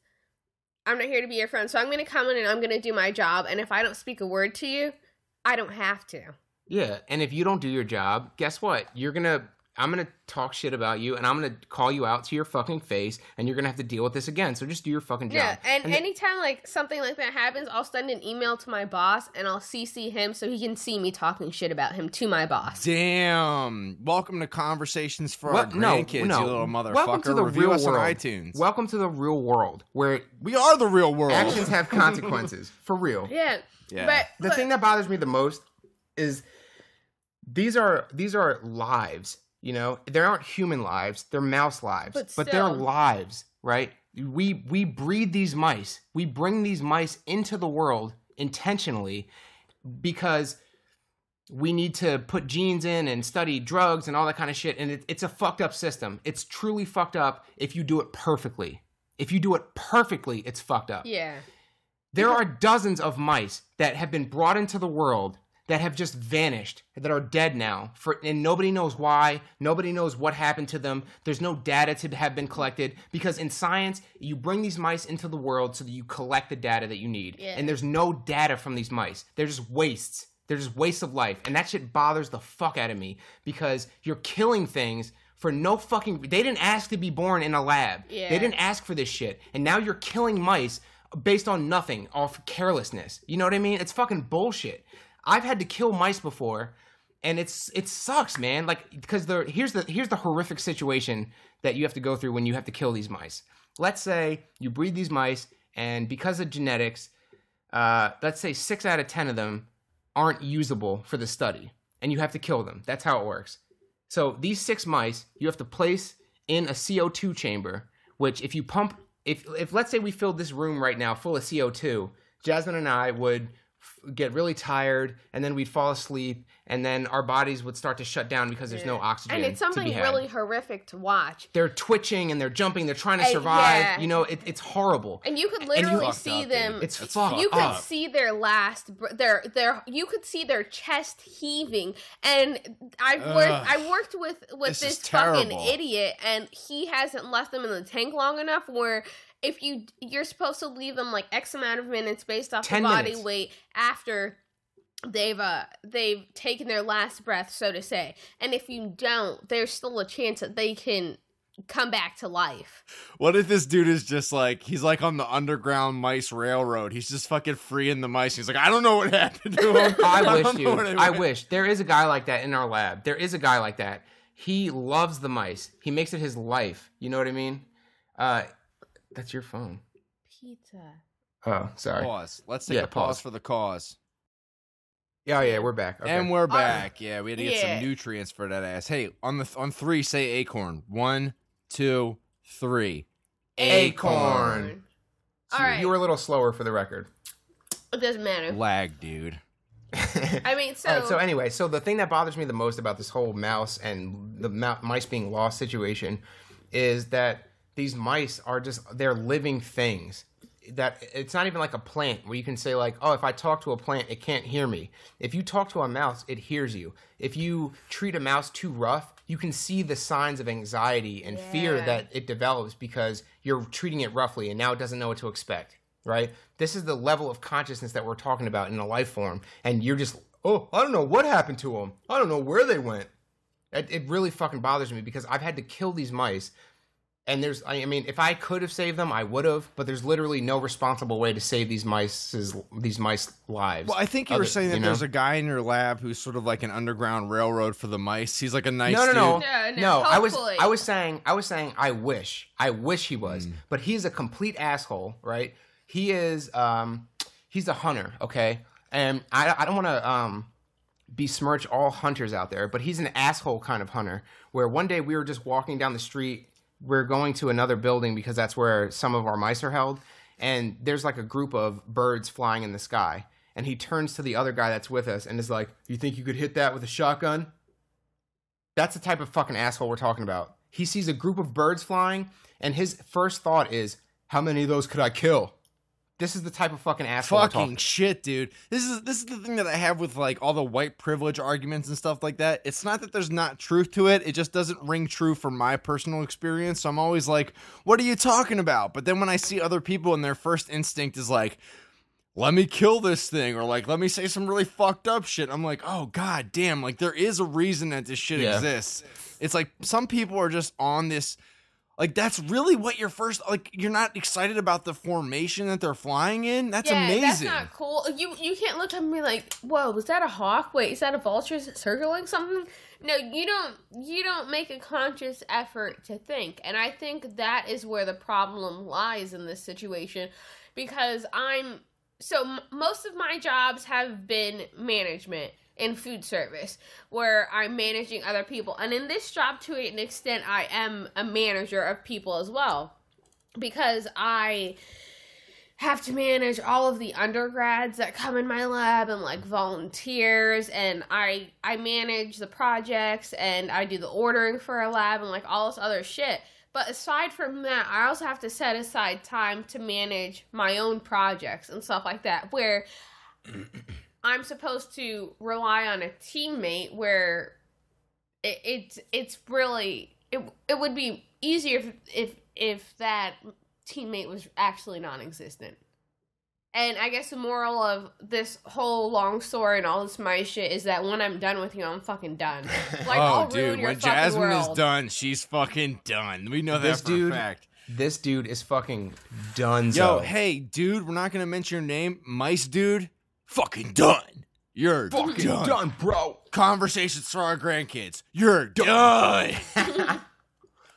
I'm not here to be your friend. So I'm gonna come in and I'm gonna do my job, and if I don't speak a word to you, I don't have to. Yeah, and if you don't do your job, guess what? You're gonna, I'm gonna talk shit about you, and I'm gonna call you out to your fucking face, and you're gonna have to deal with this again. So just do your fucking job. Yeah, and, and anytime th- like something like that happens, I'll send an email to my boss, and I'll C C him so he can see me talking shit about him to my boss. Damn! Welcome to Conversations for well, Our Grandkids, no, no. you little motherfucker. Welcome to the Review real us world. On iTunes. Welcome to the real world, where we are the real world. Actions have consequences, for real. Yeah, yeah. But the but, thing that bothers me the most is. These are these are lives, you know. They aren't human lives; they're mouse lives, but, but they're lives, right? We we breed these mice. We bring these mice into the world intentionally because we need to put genes in and study drugs and all that kind of shit. And it, it's a fucked up system. It's truly fucked up if you do it perfectly. If you do it perfectly, it's fucked up. Yeah. There yeah. are dozens of mice that have been brought into the world. That have just vanished, that are dead now, for, and nobody knows why, nobody knows what happened to them, there's no data to have been collected, because in science, you bring these mice into the world so that you collect the data that you need, yeah. and there's no data from these mice, they're just wastes, they're just wastes of life, and that shit bothers the fuck out of me, because you're killing things for no fucking, they didn't ask to be born in a lab, yeah. they didn't ask for this shit, and now you're killing mice based on nothing, off carelessness, you know what I mean, it's fucking bullshit. I've had to kill mice before And it's it sucks, man. Like, because the here's the here's the horrific situation that you have to go through when you have to kill these mice. Let's say you breed these mice, and because of genetics, uh, let's say six out of ten of them aren't usable for the study, and you have to kill them. That's how it works. So these six mice you have to place in a C O two chamber, which if you pump, if if let's say we filled this room right now full of C O two, Jasmine and I would get really tired, and then we'd fall asleep, and then our bodies would start to shut down because there's yeah. no oxygen. And it's something really horrific to watch. They're twitching and they're jumping. They're trying to and, survive. Yeah. You know, it, it's horrible. And you could literally you see up, them. Dude. It's fucked You up. could see their last. Their their. You could see their chest heaving. And I worked. Ugh. I worked with with this, this fucking idiot, and he hasn't left them in the tank long enough where. If you, you're supposed to leave them like X amount of minutes based off the body minutes. weight after they've uh, they've taken their last breath, so to say. And if you don't, there's still a chance that they can come back to life. What if this dude is just like, he's like on the Underground Mice Railroad. He's just fucking freeing the mice. He's like, I don't know what happened to him. I, I wish, dude. I wish. There is a guy like that in our lab. There is a guy like that. He loves the mice. He makes it his life. You know what I mean? Uh... That's your phone. Pizza. Oh, sorry. Pause. Let's take yeah, a pause, pause for the cause. Yeah, oh, yeah, we're back. Okay. And we're back. Uh, yeah, we had to get yeah. some nutrients for that ass. Hey, on the on three, say acorn. One, two, three. Acorn. acorn. All so right. You were a little slower for the record. It doesn't matter. Lag, dude. I mean, so... Right, so anyway, so the thing that bothers me the most about this whole mouse and the mice being lost situation is that these mice are just, they're living things that it's not even like a plant where you can say like, oh, if I talk to a plant, it can't hear me. If you talk to a mouse, it hears you. If you treat a mouse too rough, you can see the signs of anxiety and yeah. fear that it develops because you're treating it roughly and now it doesn't know what to expect, right? This is the level of consciousness that we're talking about in a life form. And you're just, oh, I don't know what happened to them. I don't know where they went. It, it really fucking bothers me because I've had to kill these mice. And there's, I mean, if I could have saved them, I would have. But there's literally no responsible way to save these mice's these mice lives. Well, I think you other, were saying that you know? there's a guy in your lab who's sort of like an Underground Railroad for the mice. He's like a nice no, no, dude. No, no, no. No, I was, I was saying, I was saying, I wish, I wish he was. Mm. But he's a complete asshole, right? He is, um, he's a hunter, okay? And I, I don't want to um, besmirch all hunters out there, but he's an asshole kind of hunter. Where one day we were just walking down the street. We're going to another building because that's where some of our mice are held. And there's like a group of birds flying in the sky. And he turns to the other guy that's with us and is like, you think you could hit that with a shotgun? That's the type of fucking asshole we're talking about. He sees a group of birds flying and his first thought is, how many of those could I kill? This is the type of fucking asshole. Fucking shit, dude. This is this is the thing that I have with like all the white privilege arguments and stuff like that. It's not that there's not truth to it. It just doesn't ring true from my personal experience. So I'm always like, what are you talking about? But then when I see other people and their first instinct is like, let me kill this thing or like, let me say some really fucked up shit. I'm like, oh, god damn. Like there is a reason that this shit yeah. exists. It's like some people are just on this. Like, that's really what your first, like, you're not excited about the formation that they're flying in? That's yeah, amazing. That's not cool. You you can't look at me like, whoa, was that a hawk? Wait, is that a vulture? Is it circling something? No, you don't, you don't make a conscious effort to think. And I think that is where the problem lies in this situation. Because I'm, so m- most of my jobs have been management in food service, where I'm managing other people. And in this job, to an extent, I am a manager of people as well, because I have to manage all of the undergrads that come in my lab and like volunteers, and I I manage the projects, and I do the ordering for a lab and like all this other shit. But aside from that, I also have to set aside time to manage my own projects and stuff like that, where I'm supposed to rely on a teammate where it, it's it's really it it would be easier if, if if that teammate was actually non-existent. And I guess the moral of this whole long story and all this my shit is that when I'm done with you, I'm fucking done. Like, oh, I'll dude, ruin your when fucking Jasmine world. is done, she's fucking done. We know this that for dude- a fact. This dude is fucking donezo. Yo, hey, dude, we're not gonna mention your name, mice dude. Fucking done. You're fucking done, done bro. Conversations for our grandkids. You're done. done.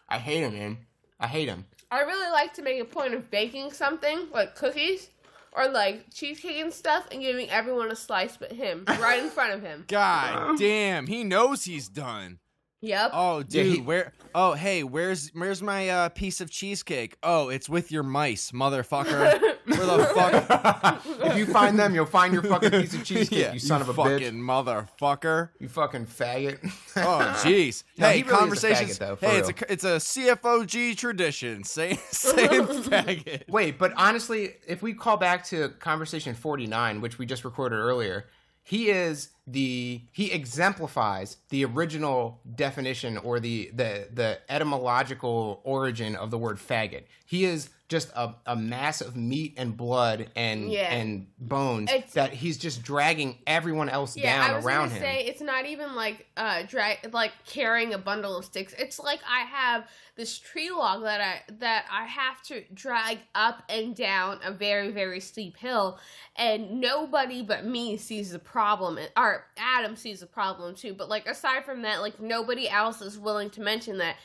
I hate him, man. I hate him. I really like to make a point of baking something, like cookies or like cheesecake and stuff, and giving everyone a slice but him, right in front of him. God damn, he knows he's done. Yep. Oh, dude, yeah, he, where? Oh, hey, where's where's my uh, piece of cheesecake? Oh, it's with your mice, motherfucker. Where the fuck? If you find them, you'll find your fucking piece of cheesecake. Yeah, you son you of a bitch. Fucking motherfucker. You fucking faggot. Oh, jeez. No, hey, he really conversations. Is a faggot, though, hey, real. it's a it's a C F O G tradition. Say saying faggot. Wait, but honestly, if we call back to conversation forty-nine, which we just recorded earlier. He is the he exemplifies the original definition or the the the etymological origin of the word faggot. He is just a, a mass of meat and blood and yeah. and bones it's, that he's just dragging everyone else yeah, down I was around gonna him. Say, it's not even like uh drag like carrying a bundle of sticks. It's like I have this tree log that I that I have to drag up and down a very very steep hill, and nobody but me sees the problem. Or Adam sees the problem too. But like aside from that, like nobody else is willing to mention that.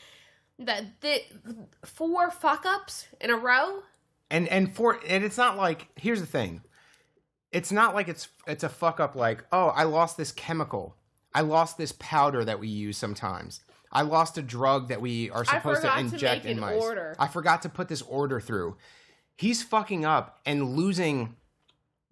That the four fuck ups in a row, and and four, and it's not like here's the thing, it's not like it's it's a fuck up like oh I lost this chemical, I lost this powder that we use sometimes, I lost a drug that we are supposed to inject to in mice. Order. I forgot to put this order through. He's fucking up and losing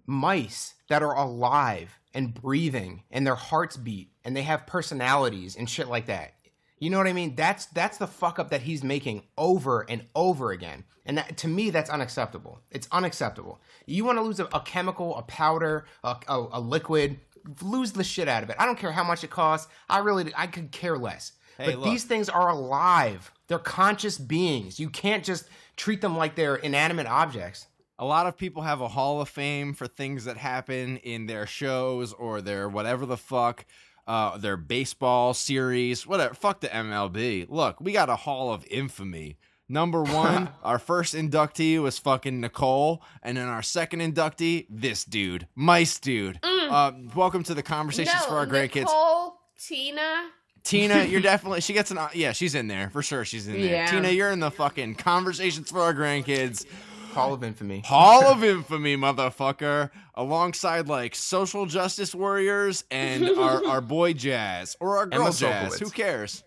mice that are alive and breathing and their hearts beat and they have personalities and shit like that. You know what I mean? That's that's the fuck up that he's making over and over again. And that, to me, that's unacceptable. It's unacceptable. You want to lose a, a chemical, a powder, a, a, a liquid, lose the shit out of it. I don't care how much it costs. I really, I could care less. Hey, but look. These things are alive. They're conscious beings. You can't just treat them like they're inanimate objects. A lot of people have a Hall of Fame for things that happen in their shows or their whatever the fuck. Uh, their baseball series, whatever. Fuck the M L B. Look, we got a hall of infamy. Number one, our first inductee was fucking Nicole, and then our second inductee, this dude, Mice Dude. Mm. Uh, welcome to the conversations no, for our grandkids. Nicole, Tina. Tina, you're definitely. She gets an. Yeah, she's in there for sure. She's in there. Yeah. Tina, you're in the fucking conversations for our grandkids. Hall of Infamy. Hall of Infamy, motherfucker. Alongside, like, social justice warriors and our, our boy Jazz. Or our girl Jazz. Who cares?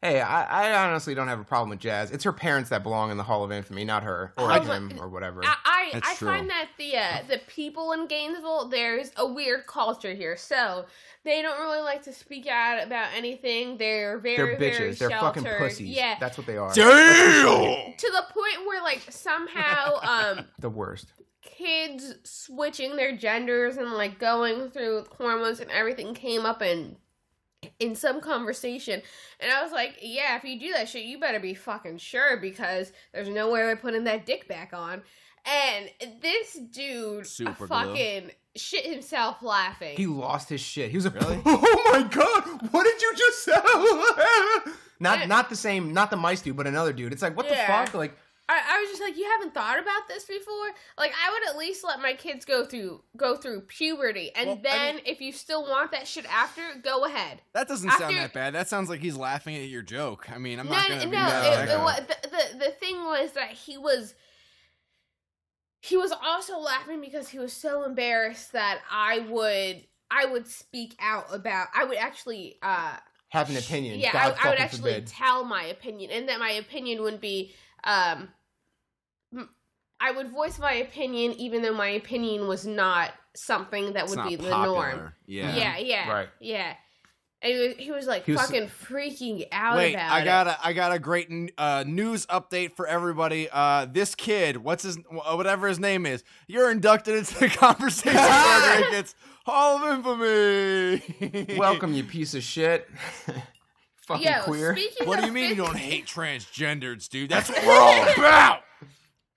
Hey, I, I honestly don't have a problem with Jazz. It's her parents that belong in the Hall of Infamy, not her. Or like, him, or whatever. I, I, I find that the uh, the people in Gainesville, there's a weird culture here. So, they don't really like to speak out about anything. They're very, They're bitches. very sheltered. They're fucking pussies. Yeah. That's what they are. Damn! To the point where, like, somehow... Um, the worst. Kids switching their genders and, like, going through hormones and everything came up and... in some conversation, and I was like, yeah, if you do that shit, you better be fucking sure, because there's no way we're putting that dick back on, and this dude Super fucking glue. shit himself laughing. He lost his shit. He was like, really? Oh my god, what did you just say? not, and, not the same, not the mice dude, but another dude. It's like, what yeah. the fuck? Like, I, I was just like, you haven't thought about this before? Like, I would at least let my kids go through go through puberty, and well, then I mean, if you still want that shit after, go ahead. That doesn't after, sound that bad. That sounds like he's laughing at your joke. I mean, I'm no, not going to no, be mad no, at that. The, the, the thing was that he was... He was also laughing because he was so embarrassed that I would I would speak out about... I would actually... Uh, Have an opinion. Yeah, God I, I would actually forbid. tell my opinion, and that my opinion would be... Um, I would voice my opinion, even though my opinion was not something that it's would be popular. the norm. Yeah, yeah, yeah, right. yeah. And he was, he was like he was, fucking freaking out wait, about I got it. A, I got a great uh, news update for everybody. Uh, this kid, what's his, whatever his name is, you're inducted into the conversation. It's Hall of Infamy. Welcome, you piece of shit. Fucking Yo, queer. What do you mean you don't hate transgenders, dude? That's what we're all about.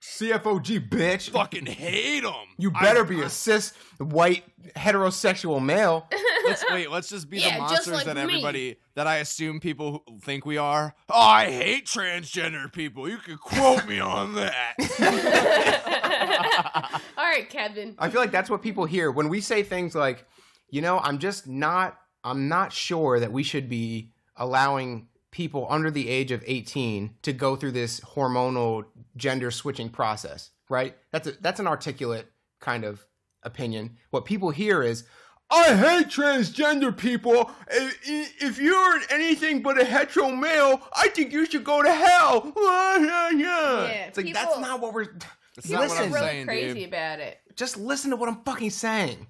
C F O G, bitch. Fucking hate them. You better I, be I, a cis, white, heterosexual male. Let's wait. Let's just be yeah, the monsters like that me. everybody that I assume people think we are. Oh, I hate transgender people. You can quote me on that. All right, Kevin. I feel like that's what people hear when we say things like, you know, I'm just not, I'm not sure that we should be allowing people under the age of eighteen to go through this hormonal gender switching process, right? That's a, that's an articulate kind of opinion. What people hear is, I hate transgender people. If you're anything but a hetero male, I think you should go to hell. Yeah, it's like, people, that's not what we're... That's not what I'm really saying, crazy dude. About it. Just listen to what I'm fucking saying.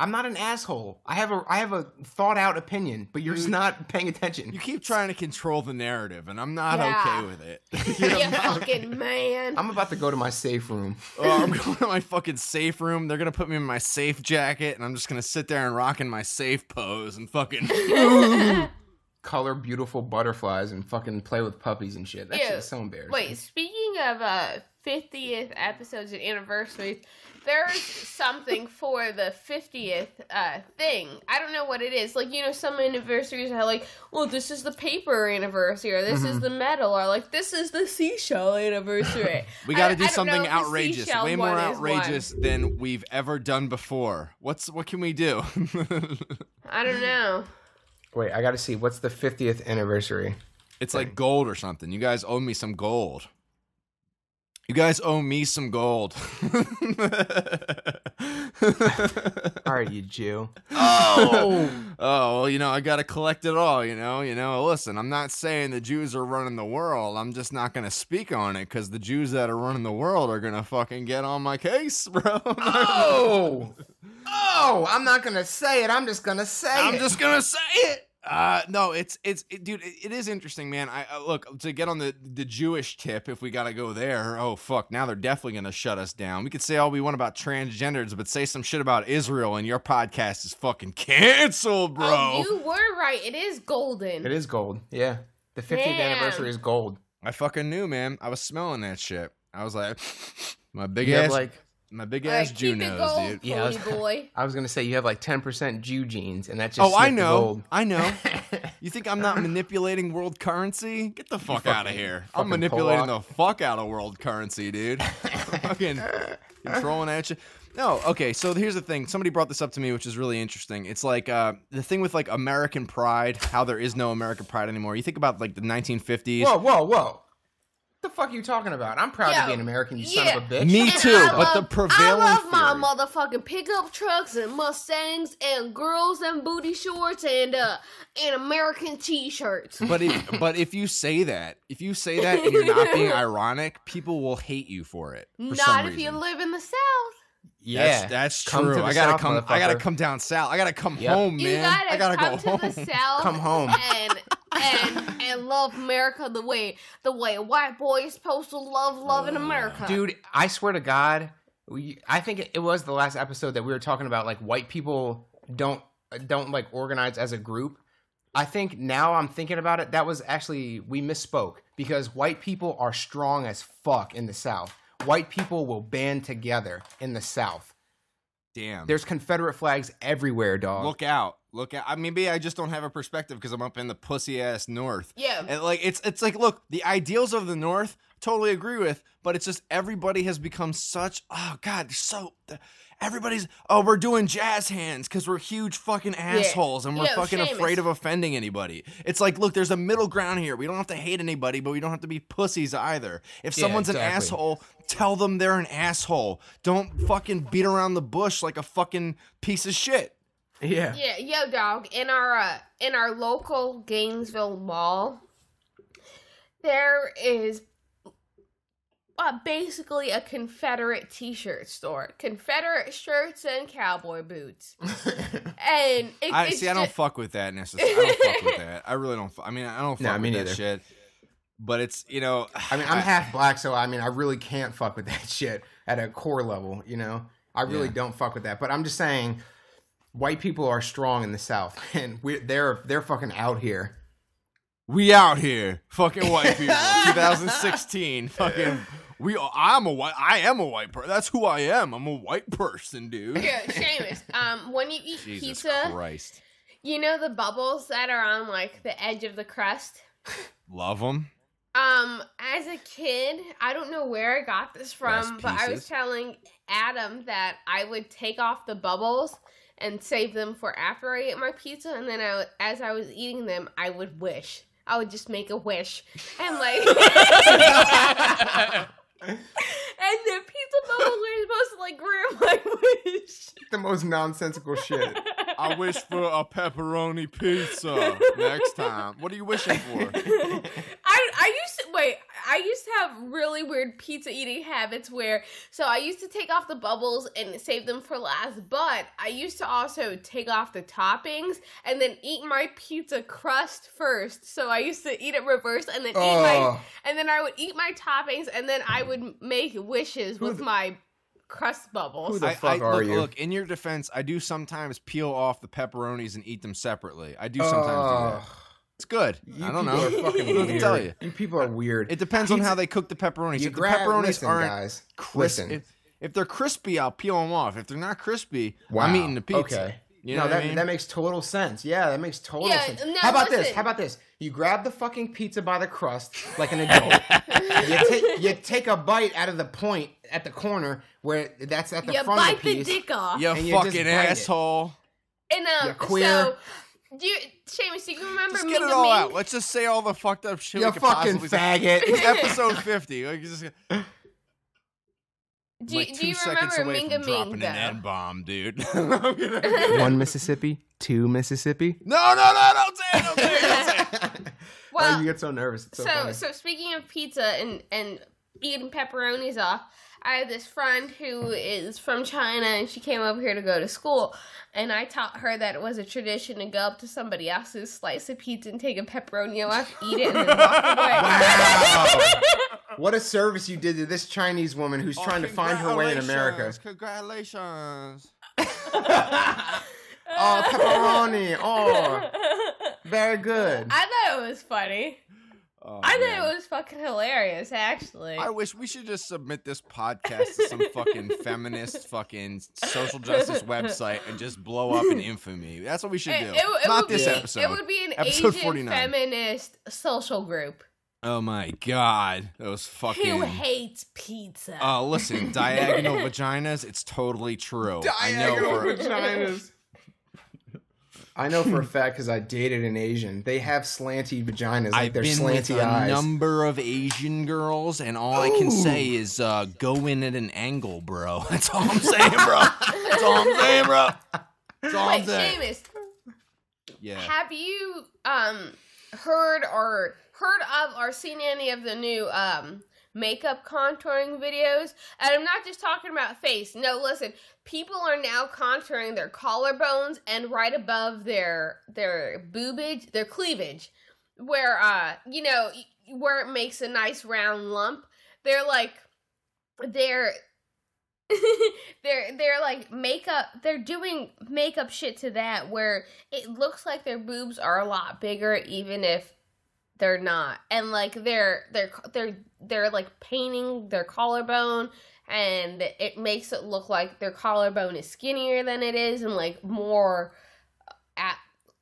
I'm not an asshole. I have a I have a thought out opinion, but you're just not paying attention. You keep trying to control the narrative, and I'm not yeah. okay with it. You know, you fucking man. I'm about to go to my safe room. Oh, I'm going to my fucking safe room. They're gonna put me in my safe jacket, and I'm just gonna sit there and rock in my safe pose and fucking color beautiful butterflies and fucking play with puppies and shit. That Ew. shit is so embarrassing. Wait, speaking of uh fiftieth episodes and anniversaries, there's something for the fiftieth uh, thing. I don't know what it is. Like, you know, some anniversaries are like, well, this is the paper anniversary, or this mm-hmm. is the metal, or like, this is the seashell anniversary. We got to do I, something I outrageous, way more outrageous than we've ever done before. What's What can we do? I don't know. Wait, I got to see. What's the fiftieth anniversary? It's thing? Like gold or something. You guys owe me some gold. You guys owe me some gold. All right, you Jew. Oh, oh, well, you know, I got to collect it all, you know, you know, listen, I'm not saying the Jews are running the world. I'm just not going to speak on it because the Jews that are running the world are going to fucking get on my case, bro. oh, oh, I'm not going to say it. I'm just going to say I'm it. I'm just going to say it. Uh, no, it's, it's, it, dude, it, it is interesting, man. I, I look to get on the, the Jewish tip. If we got to go there, oh fuck. Now they're definitely going to shut us down. We could say all we want about transgenders, but say some shit about Israel and your podcast is fucking canceled, bro. Oh, you were right. It is golden. It is gold. Yeah. The fiftieth Damn. Anniversary is gold. I fucking knew, man. I was smelling that shit. I was like, my big you ass, like, my big like, ass Jew nose, gold, dude. Yeah, I was, boy. I was gonna say you have like ten percent Jew genes, and that's just oh, I know, gold. I know. You think I'm not manipulating world currency? Get the fuck you out fucking, of here! I'm manipulating the fuck out of world currency, dude. Fucking controlling that shit. No, okay. So here's the thing. Somebody brought this up to me, which is really interesting. It's like uh, the thing with like American pride. How there is no American pride anymore. You think about like the nineteen fifties. Whoa, whoa, whoa. What the fuck are you talking about? I'm proud Yo, to be an American, you yeah. son of a bitch. Me too, love, but the prevailing I love my theory. Motherfucking pickup trucks and Mustangs and girls and booty shorts and uh and American t-shirts. But if, but if you say that, if you say that and you're not being ironic, people will hate you for it. For not some if reason. You live in the South. Yeah, that's, that's true. I gotta South, come. I gotta come down south. I gotta come yep. home, man. Gotta I gotta come go to home. The South come home and. and and love America the way the way a white boy is supposed to love loving America. Dude, I swear to God, we, I think it was the last episode that we were talking about like white people don't don't like organize as a group. I think now I'm thinking about it, that was actually we misspoke because white people are strong as fuck in the South. White people will band together in the South. Damn. There's Confederate flags everywhere, dog. Look out. Look at I maybe I just don't have a perspective because I'm up in the pussy ass north. Yeah. And like it's it's like look, the ideals of the north totally agree with, but it's just everybody has become such oh god, so everybody's oh we're doing jazz hands because we're huge fucking assholes yeah. and we're Yo, fucking Seamus. Afraid of offending anybody. It's like look, there's a middle ground here. We don't have to hate anybody, but we don't have to be pussies either. If yeah, someone's exactly. an asshole, tell them they're an asshole. Don't fucking beat around the bush like a fucking piece of shit. Yeah. Yeah, yo, dog. In our uh, in our local Gainesville mall, there is uh, basically a Confederate T-shirt store. Confederate shirts and cowboy boots. and it, I it's see. Just... I don't fuck with that necessarily. I don't fuck with that. I really don't. Fu- I mean, I don't fuck nah, with me that neither. Shit. But it's you know. I mean, I'm I, half black, so I mean, I really can't fuck with that shit at a core level. You know, I really yeah. don't fuck with that. But I'm just saying. White people are strong in the South, and we're, they're they're fucking out here. We out here, fucking white people. twenty sixteen, fucking. We. I'm a white. I am a white person. That's who I am. I'm a white person, dude. Yeah, Seamus. Um, when you eat Jesus pizza, Christ. You know the bubbles that are on like the edge of the crust. Love them. Um, as a kid, I don't know where I got this from, but I was telling Adam that I would take off the bubbles. and save them for after I ate my pizza. And then I, as I was eating them, I would wish. I would just make a wish. And like... and the pizza bubble was supposed to like grab my wish. The most nonsensical shit. I wish for a pepperoni pizza next time. What are you wishing for? I I used to wait. I used to have really weird pizza eating habits where so I used to take off the bubbles and save them for last, but I used to also take off the toppings and then eat my pizza crust first. So I used to eat it reverse and then eat oh. my and then I would eat my toppings and then I would make wishes with my crust bubbles. Who the fuck I, I, are look, you? Look, in your defense, I do sometimes peel off the pepperonis and eat them separately. I do sometimes uh, do that. It's good. You I don't know. Are fucking weird. I tell you. You people are weird. It depends pizza, on how they cook the pepperonis. If the pepperonis listen, aren't guys, crisp, if, if they're crispy, I'll peel them off. If they're not crispy, wow. I'm eating the pizza. Okay. You know no, that I mean? that makes total sense. Yeah, that makes total yeah, sense. No, How about listen. this? How about this? You grab the fucking pizza by the crust like an adult. you, t- you take a bite out of the point at the corner where that's at the you front of the piece. You bite the dick off. You and fucking you asshole. It. And um, You're queer. So, do you, Seamus, do you remember? Just get Ming it all Ming? out. Let's just say all the fucked up shit. You fucking faggot. It's episode fifty. Like, just. Do, like do you remember Minga Minga? An N-bomb, dude. One Mississippi, two Mississippi. No, no, no, don't say it, don't say it, don't say it. Well, oh, you get so nervous. It's so so, funny. so speaking of pizza and, and eating pepperonis off, I have this friend who is from China, and she came over here to go to school, and I taught her that it was a tradition to go up to somebody else's slice of pizza and take a pepperoni off, eat it, and then walk away. Wow. What a service you did to this Chinese woman who's oh, trying to find her way in America. Congratulations. Oh, pepperoni. Oh, very good. I thought it was funny. Oh, I man. thought it was fucking hilarious, actually. I wish we should just submit this podcast to some fucking feminist fucking social justice website and just blow up in infamy. That's what we should do. It, it, Not it this be, episode. It would be an episode Asian forty-nine. Feminist social group. Oh my god, those fucking... Who hates pizza? Oh, uh, listen, diagonal vaginas, it's totally true. Diagonal I know for... vaginas. I know for a fact because I dated an Asian. They have slanty vaginas, like I've they're been slanty with eyes. A number of Asian girls, and all Ooh. I can say is uh, go in at an angle, bro. That's all I'm saying, bro. That's all I'm saying, bro. That's all Wait, I'm saying. Seamus, yeah. have you um, heard or... heard of or seen any of the new um, makeup contouring videos? And I'm not just talking about face. No, listen, people are now contouring their collarbones and right above their their boobage, their cleavage, where uh, you know, where it makes a nice round lump. They're like they're they're they're like makeup. They're doing makeup shit to that where it looks like their boobs are a lot bigger, even if they're not, and like they're they're they're they're like painting their collarbone, and it makes it look like their collarbone is skinnier than it is, and like more at,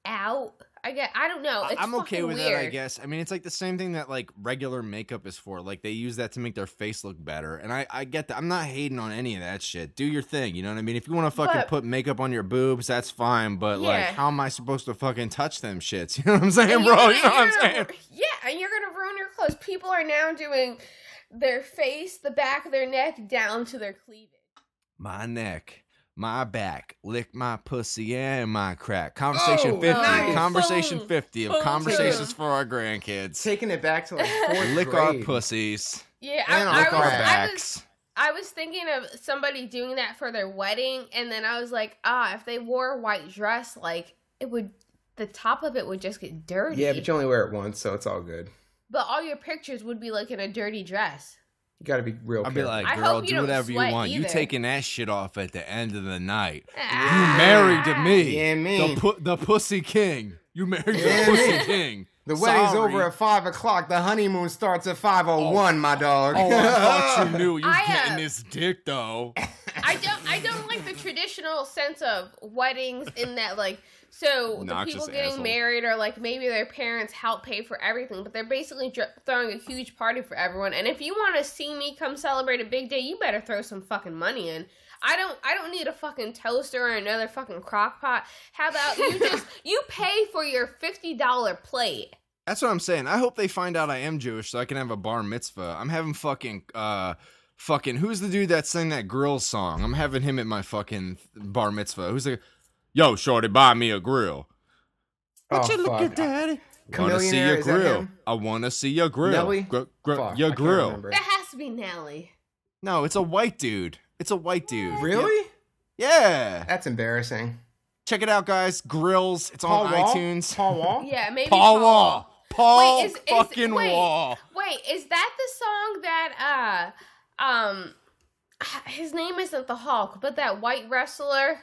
out. I guess I don't know. It's I'm okay with weird. that. I guess I mean it's like the same thing that like regular makeup is for. Like they use that to make their face look better, and I I get that. I'm not hating on any of that shit. Do your thing. You know what I mean? If you want to fucking but, put makeup on your boobs, that's fine. But yeah. like, how am I supposed to fucking touch them shits? You know what I'm saying, bro? You know what I'm saying? Yeah. And you're going to ruin your clothes. People are now doing their face, the back of their neck, down to their cleavage. My neck, my back, lick my pussy and my crack. Conversation oh, fifty. Nice. Conversation Boom. fifty of Boom. Conversations Boom. for our grandkids. Taking it back to like fourth grade. Lick our pussies. Yeah, and I, lick I was, our backs. I was, I was thinking of somebody doing that for their wedding, and then I was like, ah, if they wore a white dress, like, it would... the top of it would just get dirty. Yeah, but you only wear it once, so it's all good. But all your pictures would be like in a dirty dress. You gotta be real careful. I'd be like, girl, do whatever you want. Either. You taking that shit off at the end of the night. Ah. You married to me. Yeah, me. The, pu- the pussy king. You married yeah, the pussy king. The wedding's Sorry. over at five o'clock. The honeymoon starts at five oh one, oh, my dog. Oh, I thought you knew. You I, uh, getting this dick, though. I don't. I don't like the traditional sense of weddings in that, like, so the people getting asshole. married are like maybe their parents help pay for everything, but they're basically dr- throwing a huge party for everyone. And if you want to see me come celebrate a big day, you better throw some fucking money in. I don't. I don't need a fucking toaster or another fucking crock pot. How about you just you pay for your fifty dollar plate. That's what I'm saying. I hope they find out I am Jewish so I can have a bar mitzvah. I'm having fucking, uh, fucking, who's the dude that sang that grill song? I'm having him at my fucking bar mitzvah. Who's like, yo, shorty, buy me a grill. Oh, what you fuck. look at, daddy? I want to see your grill. I want to see your grill. Nelly? Gr- gr- fuck, your grill. That has to be Nelly. No, it's a white dude. It's a white dude. Really? Yeah. That's embarrassing. Check it out, guys. Grills. It's Paul on Wall? iTunes. Paul Wall? Yeah, maybe Paul, Paul Wall. Paul wait, is, fucking is, wait, Wall. Wait, is that the song that, uh, um, his name isn't the Hulk, but that white wrestler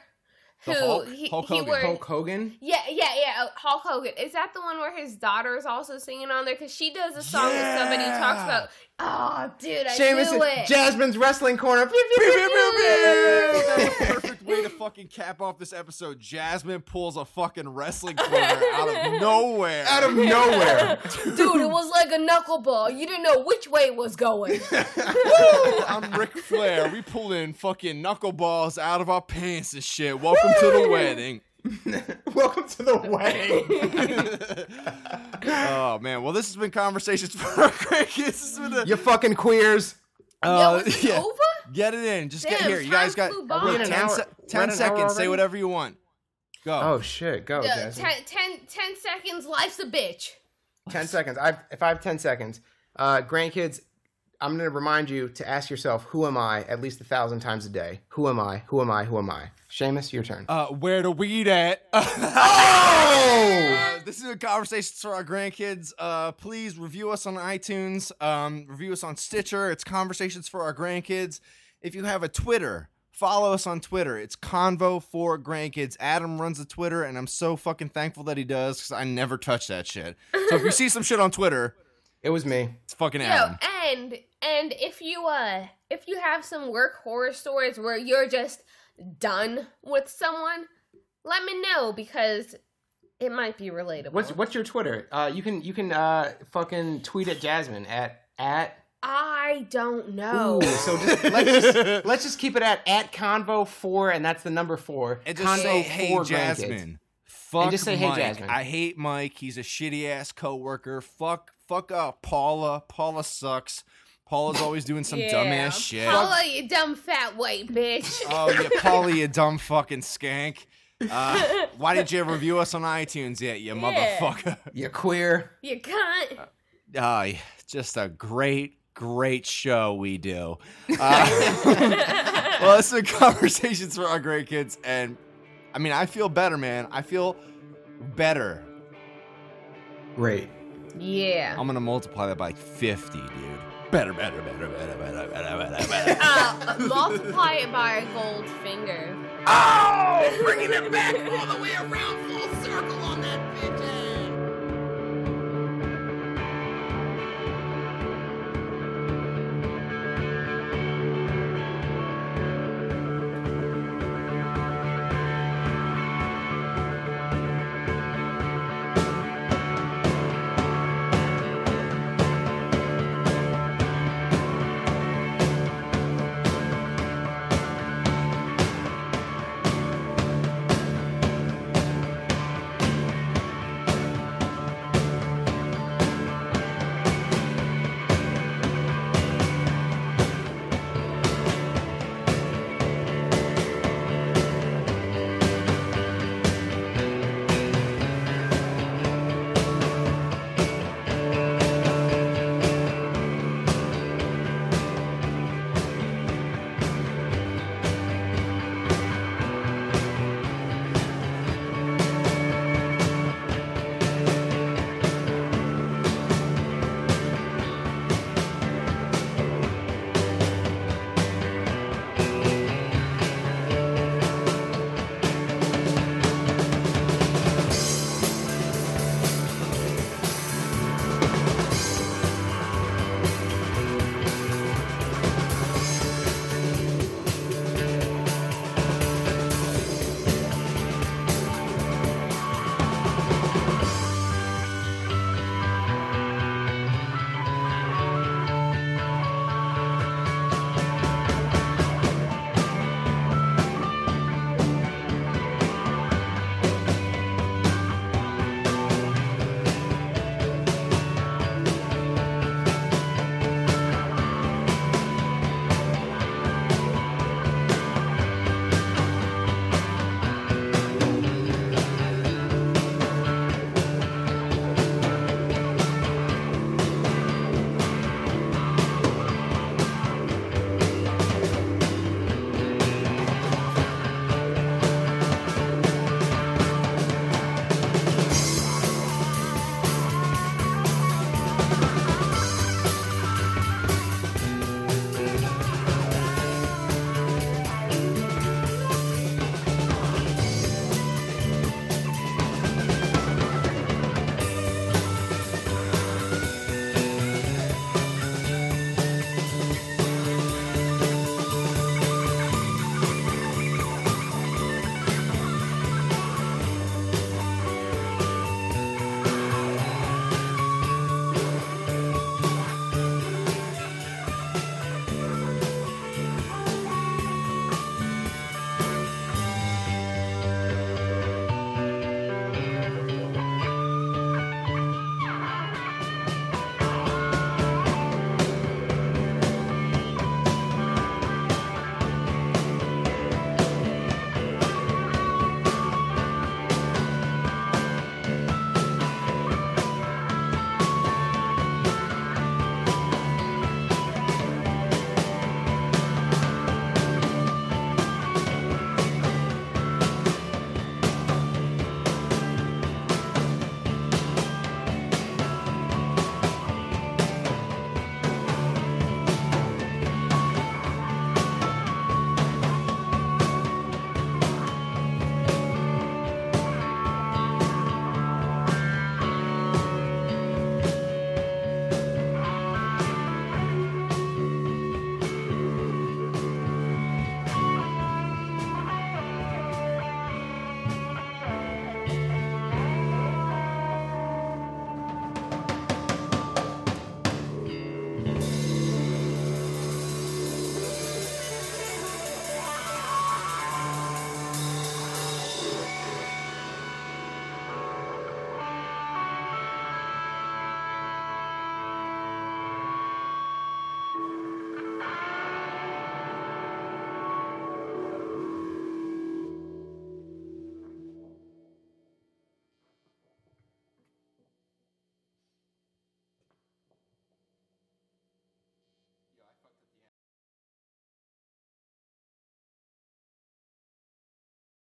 who the Hulk? He, Hulk, Hogan. He were, Hulk Hogan? Yeah, yeah, yeah, Hulk Hogan. Is that the one where his daughter is also singing on there? Because she does a song yeah. with somebody who talks about, oh, dude, I Seamus knew it. Jasmine's Wrestling Corner. Perfect way to fucking cap off this episode. Jasmine pulls a fucking wrestling corner out of nowhere. Out of nowhere. Dude, Dude it was like a knuckleball. You didn't know which way it was going. I'm Ric Flair. We pulling fucking knuckleballs out of our pants and shit. Welcome to the wedding. Welcome to the wedding. Oh, man. Well, this has been Conversations for Our Crankies. You fucking queers. Uh, Yo, is it yeah. over? Get it in. Just Damn, get here. You guys got wait, ten, se- ten seconds. Say whatever you want. Go. Oh, shit. Go, uh, ten, ten, ten seconds. Life's a bitch. ten seconds. I've, if I have ten seconds. Uh, grandkids, I'm going to remind you to ask yourself, who am I, at least a thousand times a day? Who am I? Who am I? Who am I? Seamus, your turn. Uh, where the weed at? Oh! Uh, this is a Conversations for Our Grandkids. Uh, please review us on iTunes. Um, review us on Stitcher. It's Conversations for Our Grandkids. If you have a Twitter, follow us on Twitter. It's Convo for Grandkids. Adam runs the Twitter, and I'm so fucking thankful that he does because I never touch that shit. So if you see some shit on Twitter, it was me. It's fucking Adam. Yo, and and if you uh if you have some work horror stories where you're just done with someone, let me know because it might be relatable. What's what's your Twitter? Uh, you can you can uh fucking tweet at Jasmine at at. I don't know. Ooh, so just, let's just let's just keep it at at Convo four, and that's the number four. And just Convo say, hey Jasmine, grandkids. Fuck and just say, Mike. Hey, Jasmine. I hate Mike. He's a shitty ass coworker. Fuck fuck up Paula. Paula sucks. Paula's always doing some yeah. dumbass shit. Paula, you dumb fat white bitch. Oh, yeah, Paula, you dumb fucking skank. Uh, why didn't you review us on iTunes yet, you yeah. motherfucker? You queer. You cunt. Uh, uh, just a great, great show we do. Uh, well, this is Conversations for Our Great Kids, and I mean, I feel better, man. I feel better. Great. Yeah. I'm going to multiply that by fifty, dude. Better, better, better, better, better, better, better, better. Uh, multiply it by a gold finger. Oh! Bringing it back all the way around full circle on that bitch.